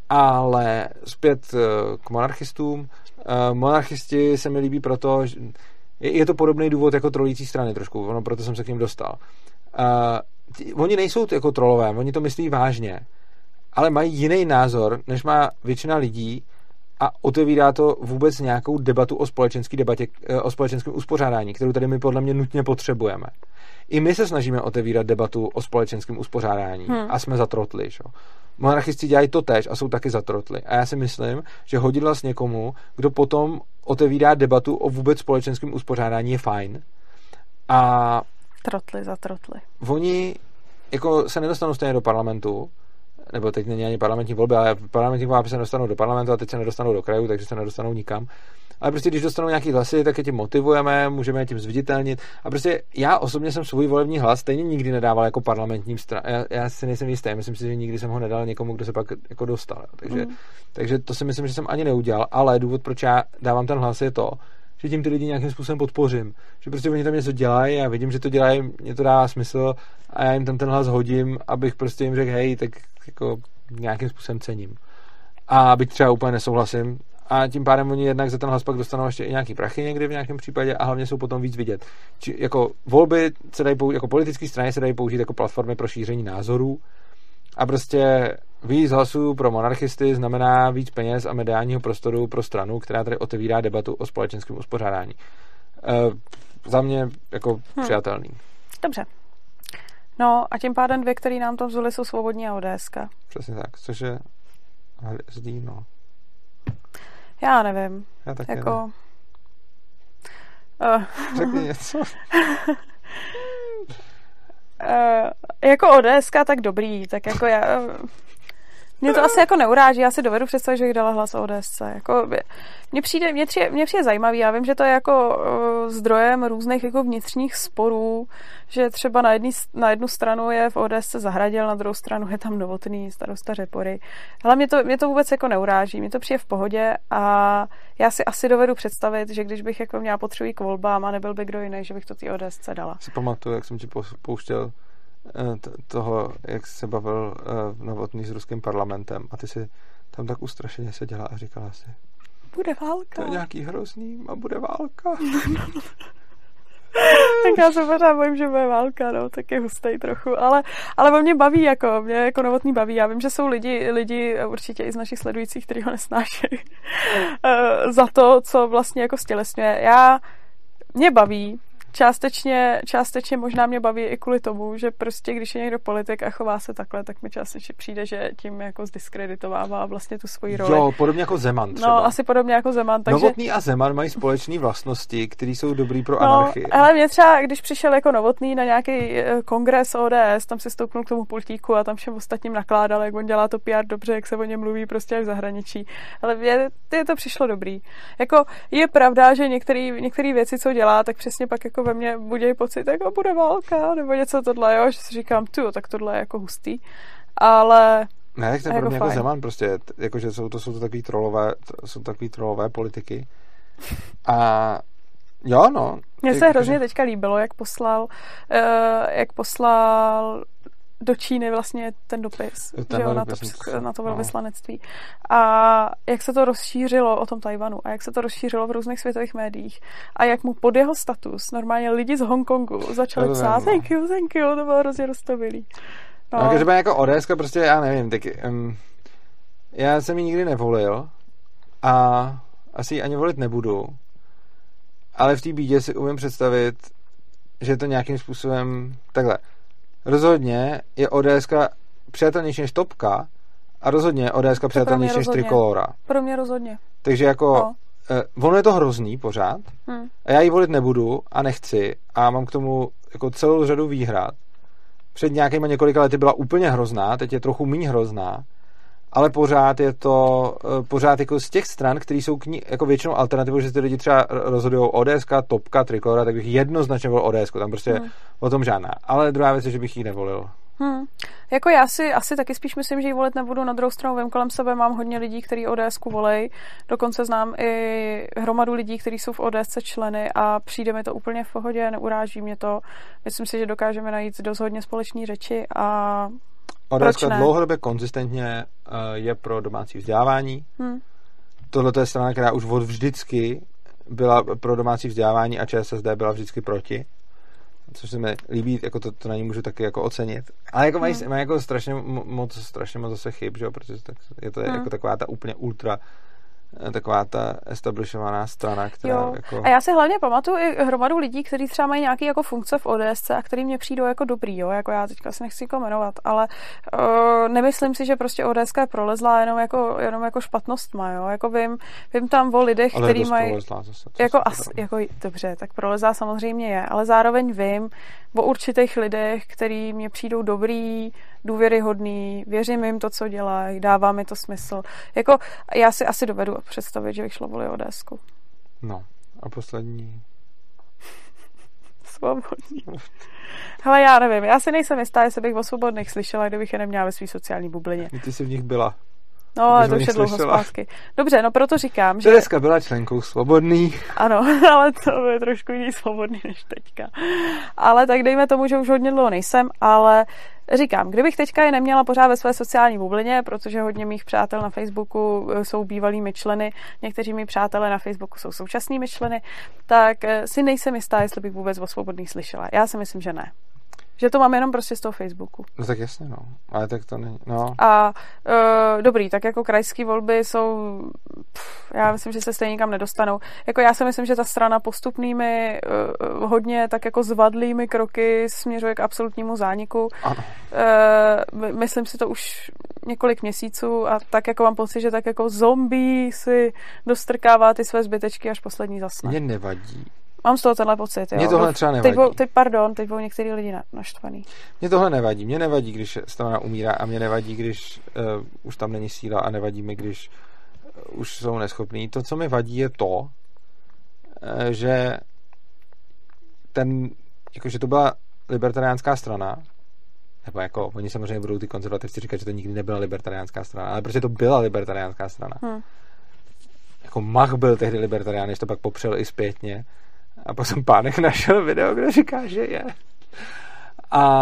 Ale zpět k monarchistům. Monarchisti se mi líbí proto, že je to podobný důvod jako trolící strany trošku, no, proto jsem se k ním dostal. Oni nejsou jako trolové, oni to myslí vážně, ale mají jiný názor, než má většina lidí a otevírá to vůbec nějakou debatu o společenské debatě, o společenském uspořádání, kterou tady my podle mě nutně potřebujeme. I my se snažíme otevírat debatu o společenském uspořádání a jsme zatrotli. Šo? Monarchisti dělají to též a jsou taky zatrotli. A já si myslím, že hodit hlas někomu, kdo potom otevírá debatu o vůbec společenském uspořádání, je fajn. A trotli, zatrotli. Oni jako se nedostanou stejně do parlamentu, nebo teď není ani parlamentní volby, ale parlamentní volby se nedostanou do parlamentu a teď se nedostanou do krajů, takže se nedostanou nikam. Ale prostě když dostanou nějaký hlasy, tak je tím motivujeme, můžeme je tím zviditelnit. A prostě já osobně jsem svůj volební hlas stejně nikdy nedával jako parlamentním stranám. Já si nejsem jistý, myslím si, že nikdy jsem ho nedal někomu, kdo se pak jako dostal. Takže to si myslím, že jsem ani neudělal, ale důvod, proč já dávám ten hlas, je to, že tím ty lidi nějakým způsobem podpořím. Že prostě oni tam něco dělají a vidím, že to dělají, mě to dá smysl a já jim tam ten hlas hodím, abych prostě jim řekl, hej, tak jako nějakým způsobem cením. A byť třeba úplně nesouhlasím, a tím pádem oni jednak za ten hlas pak dostanou ještě i nějaký prachy někdy v nějakém případě a hlavně jsou potom víc vidět. Či jako volby se dají použít, jako politické strany se dají použít jako platformy pro šíření názorů a prostě víc hlasů pro monarchisty znamená víc peněz a mediálního prostoru pro stranu, která tady otevírá debatu o společenském uspořádání. Za mě jako přijatelný. Dobře. No a tím pádem dvě, které nám to vzuly, jsou Svobodní a ODSka. Přesně tak, což je hvězdí, no. Já nevím. Já taky jako... nevím. Řekni něco. Jako ODSka, tak dobrý, tak jako já... Mě to asi jako neuráží, já si dovedu představit, že bych dala hlas ODSce. Jako, mně přijde zajímavý, já vím, že to je jako zdrojem různých jako vnitřních sporů, že třeba na jednu stranu je v ODSce Zahradil, na druhou stranu je tam Novotný, starosta Řepory. Ale mě to vůbec jako neuráží, mně to přijde v pohodě a já si asi dovedu představit, že když bych jako měla potřebu k volbám a nebyl by kdo jiný, že bych to té ODSce dala. Si pamatuju, jak jsem ti pouštěl toho, jak se bavil Novotný s ruským parlamentem a ty si tam tak ustrašeně seděla a říkala si bude válka. To je nějaký hrozný a bude válka. Tak já se pořád bojím, že bude válka, no, tak je hustej trochu, ale mě jako Novotný baví, já vím, že jsou lidi určitě i z našich sledujících, kteří ho nesnášejí za to, co vlastně jako stělesňuje. Mě baví Částečně možná mě baví i kvůli tomu, že prostě když je někdo politik a chová se takhle, tak mi částečně přijde, že tím jako zdiskreditovává vlastně tu svoji roli. Jo, podobně jako Zeman třeba. No, asi podobně jako Zeman. Takže... Novotný a Zeman mají společné vlastnosti, které jsou dobrý pro anarchii. Ale mě třeba, když přišel jako Novotný na nějaký kongres ODS, tam si stoupnul k tomu pultíku a tam všem ostatním nakládal, jak on dělá to PR dobře, jak se o něm mluví prostě jak v zahraničí. Ale mě to přišlo dobrý. Jako je pravda, že některé věci, co dělá, tak přesně pak jako ve mně budějí pocit, jako bude válka, nebo něco tohle, jo, že si říkám, tak tohle je jako hustý, ale ne, tak to je pro mě jako Zeman prostě, jakože jsou to takový trolové politiky a jo, no. Mně se hrozně teďka líbilo, jak poslal do Číny vlastně ten dopis, jo, na to velvyslanectví. No. A jak se to rozšířilo o tom Tajvanu a jak se to rozšířilo v různých světových médiích a jak mu pod jeho status normálně lidi z Hongkongu začali psát thank you, to bylo hrozně roztovilý. No. No, kdyby jako ODSka prostě, já nevím, taky, já jsem ji nikdy nevolil a asi ani volit nebudu, ale v té bídě si umím představit, že to nějakým způsobem takhle. Rozhodně je ODSka přijatelnější než Topka a rozhodně je ODSka přijatelnější než Trikolora. Pro mě rozhodně. Takže jako, ono je to hrozný pořád a já ji volit nebudu a nechci a mám k tomu jako celou řadu výhrad. Před nějakýma několika lety byla úplně hrozná, teď je trochu méně hrozná, ale pořád je to, pořád jako z těch stran, které jsou k ní jako většinou alternativou, že ty lidi třeba rozhodují ODSka, Topka, Trikolora, tak bych jednoznačně volil ODSku, tam prostě o tom žádná. Ale druhá věc je, že bych ji nevolil. Jako já si asi taky spíš myslím, že ji volit nebudu, na druhou stranu vím kolem sebe, mám hodně lidí, kteří ODSku volej, dokonce znám i hromadu lidí, kteří jsou v ODSce členy a přijde mi to úplně v pohodě, neuráží mě to, myslím si, že dokážeme najít dost hodně společné řeči a ODSka dlouhodobě konzistentně je pro domácí vzdělávání. Tohle je strana, která už od vždycky byla pro domácí vzdělávání a ČSSD byla vždycky proti. Což se mi líbí, jako to na ní můžu taky jako ocenit. Ale jako mají jako strašně moc zase chyb, že jo? Protože tak je to jako taková ta úplně ultra taková ta establishovaná strana, která jako... A já si hlavně pamatuju i hromadu lidí, kteří třeba mají nějaký jako funkce v ODS a který mě přijdou jako dobrý, jo, jako já teďka si nechci nikoho jmenovat, ale nemyslím si, že prostě ODS prolezla jenom jako špatnostma, jo, jako vím tam o lidech, kteří mají... Prolezla, zase, jako dobře, tak prolezla samozřejmě je, ale zároveň vím o určitých lidech, kteří mě přijdou dobrý, důvěryhodný, věřím jim to, co dělají, dává mi to smysl. Jako, já si asi dovedu představit, že bych šla volit ODSku. No, a poslední? Svobodní. Hele, já nevím, já si nejsem jistá, jestli bych o Svobodných slyšela, kdybych je neměla ve svý sociální bublině. Ty jsi v nich byla. No, ale to už je dlouho zpátky. Dobře, no proto říkám, že... Tereska byla členkou Svobodných. Ano, ale to je trošku jiný Svobodný než teďka. Ale tak dejme tomu, že už hodně dlouho nejsem, ale říkám, kdybych teďka je neměla pořád ve své sociální bublině, protože hodně mých přátel na Facebooku jsou bývalými členy, někteří mý přátelé na Facebooku jsou současnými členy, tak si nejsem jistá, jestli bych vůbec o Svobodných slyšela. Já si myslím, že ne. Že to mám jenom prostě z toho Facebooku. No tak jasně, no. Ale tak to není, no. A dobrý, tak jako krajské volby jsou, já myslím, že se stejně nikam nedostanou. Jako já si myslím, že ta strana postupnými, hodně tak jako zvadlými kroky směřuje k absolutnímu zániku. Myslím si to už několik měsíců a tak jako mám pocit, že tak jako zombie si dostrkává ty své zbytečky až poslední zasne. Mně nevadí. Mám z toho tenhle pocit, jo. Mně tohle třeba nevadí. Teď byl některý lidi naštvaný. Mně tohle nevadí. Mně nevadí, když strana umírá a mně nevadí, když už tam není síla a nevadí mi, když už jsou neschopní. To, co mi vadí, je to, že jakože to byla libertariánská strana, nebo jako oni samozřejmě budou ty konzervativci říkat, že to nikdy nebyla libertariánská strana, ale protože to byla libertariánská strana. Jako Mach byl tehdy libertarián, než to pak popřel i zpětně. A potom Pánek našel video, kde říká, že je. A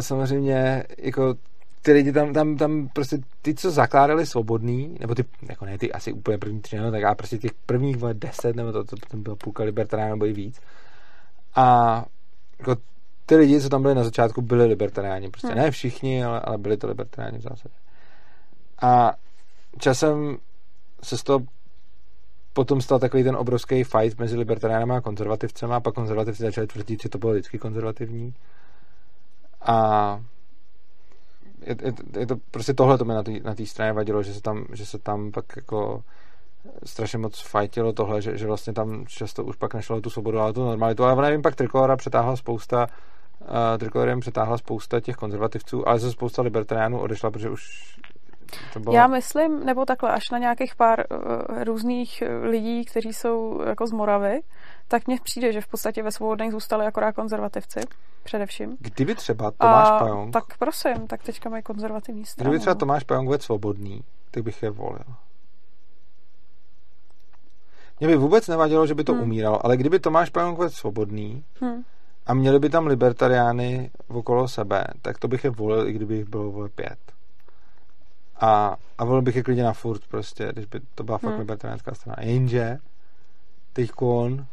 samozřejmě jako ty lidi tam prostě ty, co zakládali Svobodný, nebo ty, jako ne ty asi úplně první 3, no, tak já prostě těch prvních 10, nebo to tam bylo půlka libertariánů, nebo i víc. A jako ty lidi, co tam byli na začátku, byli libertariáni. Prostě ne všichni, ale byli to libertariáni v zásadě. A časem se z toho potom stal takový ten obrovský fight mezi libertariánama a konzervativcema a pak konzervativci začali tvrdit, že to bylo vždycky konzervativní. A je to prostě tohle to mi na té straně vadilo, že se tam pak jako strašně moc fightilo tohle, že vlastně tam často už pak nešlo tu svobodu, ale tu normalitu. Ale nevím, pak Trikolorem přetáhla spousta těch konzervativců, ale zase spousta libertariánů odešla, protože už já myslím, nebo takhle, až na nějakých pár různých lidí, kteří jsou jako z Moravy, tak mně přijde, že v podstatě ve Svobodných zůstali akorát konzervativci, především. Kdyby třeba Tomáš Pajonk... Tak prosím, tak teďka mají konzervativní stranu. Kdyby třeba Tomáš Pajonk byl Svobodný, tak bych je volil. Mně by vůbec nevadilo, že by to umíralo, ale kdyby Tomáš Pajonk byl Svobodný a měli by tam libertariány okolo sebe, tak to bych je volil, i kdyby jich bylo volil 5. A volil bych je klidně na furt prostě, když by to byla fakt libertariánská strana. Jenže teďkon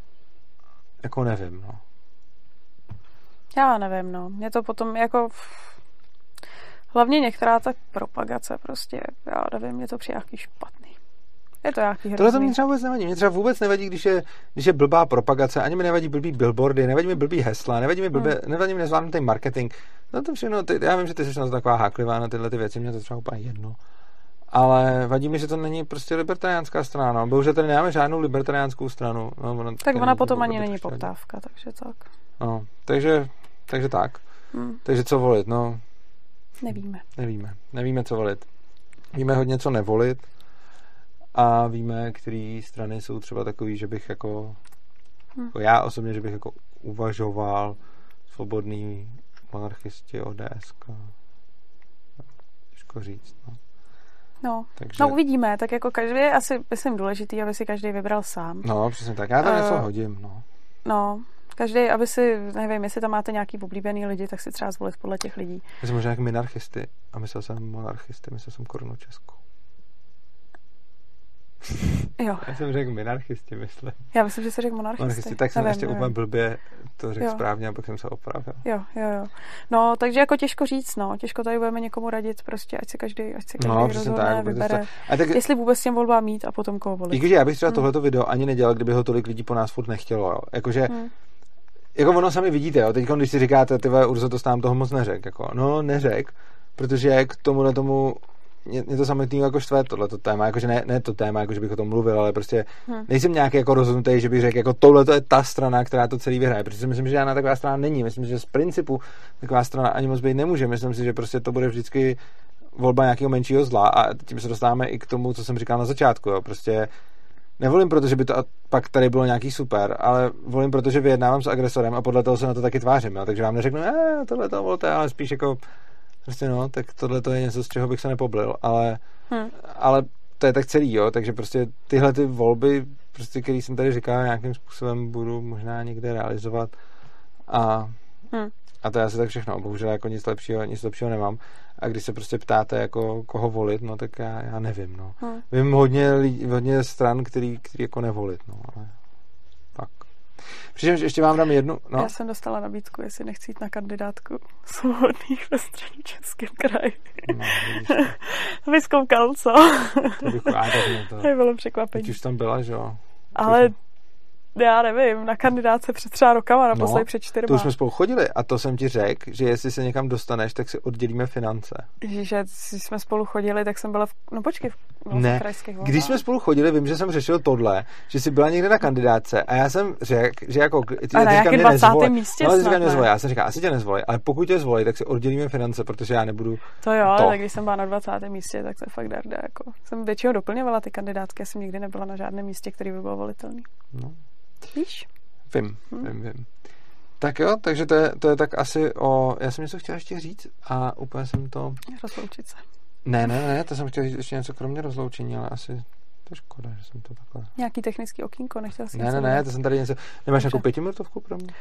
jako nevím, no. Já nevím, no. Mě to potom jako hlavně některá ta propagace prostě, já nevím, mě to přijde nějaký špatný. Je to nějaký hrozný. Tohle to mě třeba vůbec nevadí. Mě třeba vůbec nevadí, když je blbá propagace, ani mi nevadí blbý billboardy, nevadí mi blbý hesla, nevadí mi nezvládnutý marketing. No to všechno, já vím, že ty jsi na to taková háklivá na tyhle ty věci, mě to třeba úplně jedno. Ale vadí mi, že to není prostě libertariánská strana, no. Bohužel tady nemáme žádnou libertariánskou stranu. No, ona potom ani není poptávka, takže tak. No, takže tak. Takže co volit, no? Nevíme, co volit. Víme hodně, co nevolit. A víme, které strany jsou třeba takový, že bych jako já osobně, že bych jako uvažoval Svobodný, monarchisti, ODS. Těžko říct, no. Takže... no uvidíme, tak jako každý je asi, myslím, důležitý, aby si každý vybral sám. No, přesně tak, já tam něco hodím, no. No, každý, aby si, nevím, jestli tam máte nějaký oblíbený lidi, tak si třeba zvolit podle těch lidí. Já jsem možná jak minarchisty a myslel jsem monarchisty, myslel jsem Korunu Českou. Jo. Já jsem řekl minarchisti, myslím. Já myslím, že jsi řekl monarchisti. Tak jsem ještě úplně blbě to řekl správně a pak jsem se opravil. Jo. No, takže jako těžko říct, no. Těžko tady budeme někomu radit prostě, ať se každý rozhodne, vybere. Tak, jestli vůbec s těm volbám mít a potom koho volit. Jakože já bych třeba tohleto video ani nedělal, kdyby ho tolik lidí po nás furt nechtělo, jo. Jakože jako ono sami vidíte, jo. Teď, když si říkáte, ty vole, Urzo, to nám toho moc neřek, jako. No, neřek, protože k tomu mě to samotného jako štve tohleto téma, jakože ne to téma, jakože bych o tom mluvil, ale prostě nejsem nějaký jako rozhodnutý, že bych řekl, jako tohleto je ta strana, která to celý vyhraje, protože si myslím, že žádná taková strana není, myslím, že z principu taková strana ani moc být nemůže, myslím si, že prostě to bude vždycky volba nějakého menšího zla a tím se dostáváme i k tomu, co jsem říkal na začátku, jo, prostě nevolím, protože by to pak tady bylo nějaký super, ale volím, protože vyjednávám s agresorem a podle toho se na to taky tvářím, jo, takže vám neřeknu, tohleto volte, ale spíš jako prostě no, tak tohle to je něco, z čeho bych se nepoblil, ale to je tak celý, jo, takže prostě tyhle ty volby, prostě, který jsem tady říkal, nějakým způsobem budu možná někde realizovat a to je asi tak všechno, bohužel jako nic lepšího nemám a když se prostě ptáte, jako koho volit, no, tak já nevím, no. Vím hodně stran, který jako nevolit, no, ale tak. Přičemž ještě vám dám jednu. No. Já jsem dostala nabídku, jestli nechci jít na kandidátku Svobodných ve Středočeském kraji. No, vyskoukal, co? To bych rád, to bylo překvapení. Teď už tam byla, že jo? Ale já nevím, na kandidátce před 3 rokama, naposledy před 4. To už jsme spolu chodili a to jsem ti řekl, že jestli se někam dostaneš, tak si oddělíme finance. Ježiše, když jsme spolu chodili, tak jsem byla v krajských volbách. Když jsme spolu chodili, vím, že jsem řešil tohle, že jsi byla někde na kandidátce a já jsem řekl, že jako... A na jakém 20. místě nezvolí. Já jsem říkal, asi tě nezvolí, ale pokud tě zvolí, tak si oddělíme finance, protože já nebudu to. Jo, tak když jsem byla na 20. místě, tak to fakt darda, jako. Jsem většinou doplňovala ty kandidátky, já jsem nikdy nebyla na žádném místě, který by byl volitelný. No. Víš? Vím. Tak jo, takže to je tak asi o... Já jsem něco chtěla ještě říct a úplně jsem to... Rozloučit se. Ne, to jsem chtěla říct ještě něco kromě rozloučení, ale asi to je škoda, že jsem to takhle... Nějaký technický okýnko, nechtěla si... Ne, to jsem tady něco... Nemáš nějakou 5minutovku pro mě?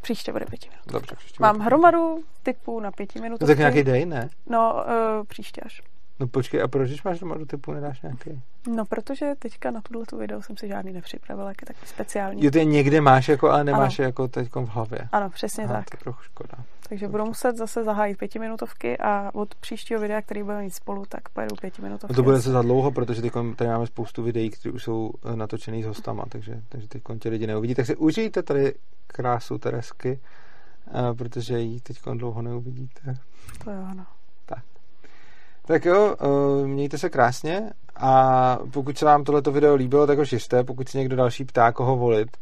Příště bude 5 minut. Dobře, příště. Mám hromadu typů na 5 minut. No, tak nějaký dej, ne? No, příště až. No počkej, a proč, když máš doma do typu, nedáš nějaký? No, protože teďka na tuto video jsem si žádný nepřipravila, jak je taky speciální. Jo, ty někde máš, jako, ale nemáš jako teďkom v hlavě. Ano, přesně tak. To je trochu škoda. Takže budu muset zase zahájit 5minutovky a od příštího videa, který budeme mít spolu, tak pojedu 5minutovky. No to bude se za dlouho, protože teďkom tady máme spoustu videí, které už jsou natočený s hostama, takže teďkom tě lidi neuvidí. Tak si užijte tady krásu Teresky, protože ji teďkom dlouho neuvidíte. To je ono. Tak jo, mějte se krásně a pokud se vám tohleto video líbilo, tak ho šiřte. Pokud si někdo další ptá, koho volit,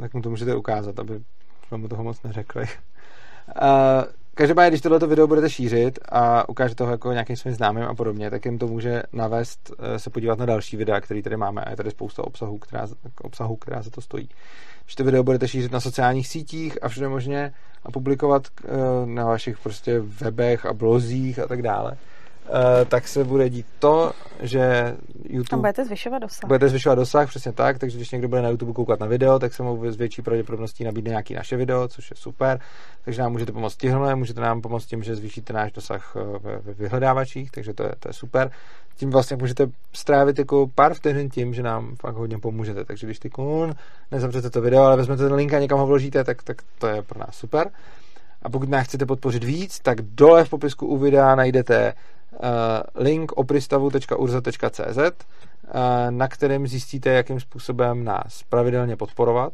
tak mu to můžete ukázat, aby jsme mu toho moc neřekli. Každopádně, když tohleto video budete šířit a ukážete ho jako nějakým svým známým a podobně, tak jim to může navést se podívat na další videa, který tady máme a je tady spousta obsahu, která za to stojí. Když to video budete šířit na sociálních sítích a všude možně a publikovat na vašich prostě webech a blozích a tak dále, tak se bude dít to, že YouTube... Tam budete zvyšovat dosah. Budete zvyšovat dosah, přesně tak, takže když někdo bude na YouTube koukat na video, tak se mu s větší pravděpodobností nabídne nějaký naše video, což je super, takže nám můžete pomoct tímhle, můžete nám pomoct tím, že zvýšíte náš dosah ve vyhledávačích, takže to je super. Tím vlastně můžete strávit jako pár vteřin tím, že nám fakt hodně pomůžete, takže když nezavřete to video, ale vezmete ten link a někam ho vložíte, tak to je pro nás super. A pokud nás chcete podpořit víc, tak dole v popisku u videa najdete link opristavu.urza.cz, na kterém zjistíte, jakým způsobem nás pravidelně podporovat,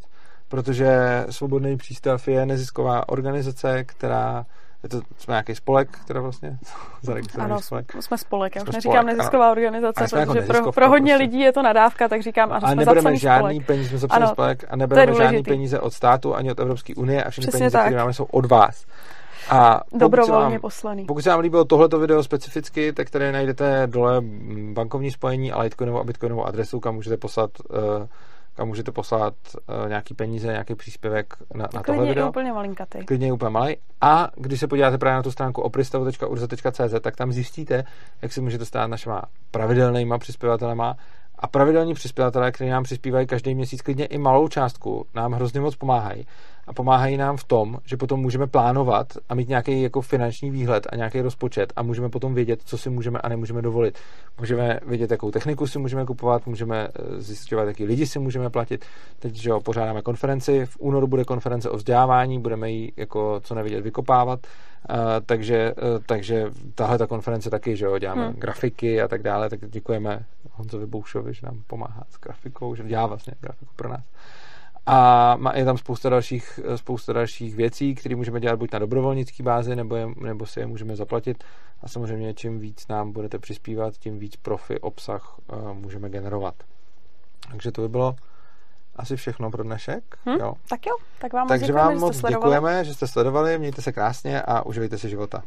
protože Svobodný přístav je nezisková organizace, která jsme nějaký spolek, která vlastně zaregistrovaný spolek. Ano, jsme spolek, já už neříkám nezisková organizace, protože pro hodně lidí je to nadávka, tak říkám, ano, jsme zapsaný spolek. Peníze, jsme zapsaný spolek a nebereme žádný peníze od státu, ani od Evropské unie a všechny peníze, které máme, jsou od vás. A dobrovolně poslaný. Pokud se vám líbilo tohleto video specificky, tak tady najdete dole bankovní spojení a Litecoinovou a Bitcoinovou adresu, kam můžete poslat nějaký peníze, nějaký příspěvek na tohle video. Klidně je úplně malý. A když se podíváte právě na tu stránku opristavu.urza.cz, tak tam zjistíte, jak se můžete stát našima pravidelnýma přispěvatelema. A pravidelní přispěvatelé, kteří nám přispívají každý měsíc klidně i malou částku, nám hrozně moc pomáhají. A pomáhají nám v tom, že potom můžeme plánovat a mít nějaký jako finanční výhled a nějaký rozpočet a můžeme potom vědět, co si můžeme a nemůžeme dovolit. Můžeme vědět, jakou techniku si můžeme kupovat, můžeme zjišťovat, jaký lidi si můžeme platit. Teď, že jo, pořádáme konferenci, v únoru bude konference o vzdělávání, budeme ji jako co nevidět vykopávat. Takže tahle ta konference taky, že jo, děláme grafiky a tak dále, tak děkujeme Honzovi Boušovi, že nám pomáhá s grafikou, že dělá vlastně grafiku pro nás. A je tam spousta dalších věcí, které můžeme dělat buď na dobrovolnické bázi, nebo si je můžeme zaplatit. A samozřejmě čím víc nám budete přispívat, tím víc profi obsah můžeme generovat. Takže to by bylo asi všechno pro dnešek. Jo. Tak vám moc děkujeme, že jste sledovali. Mějte se krásně a užijte si života.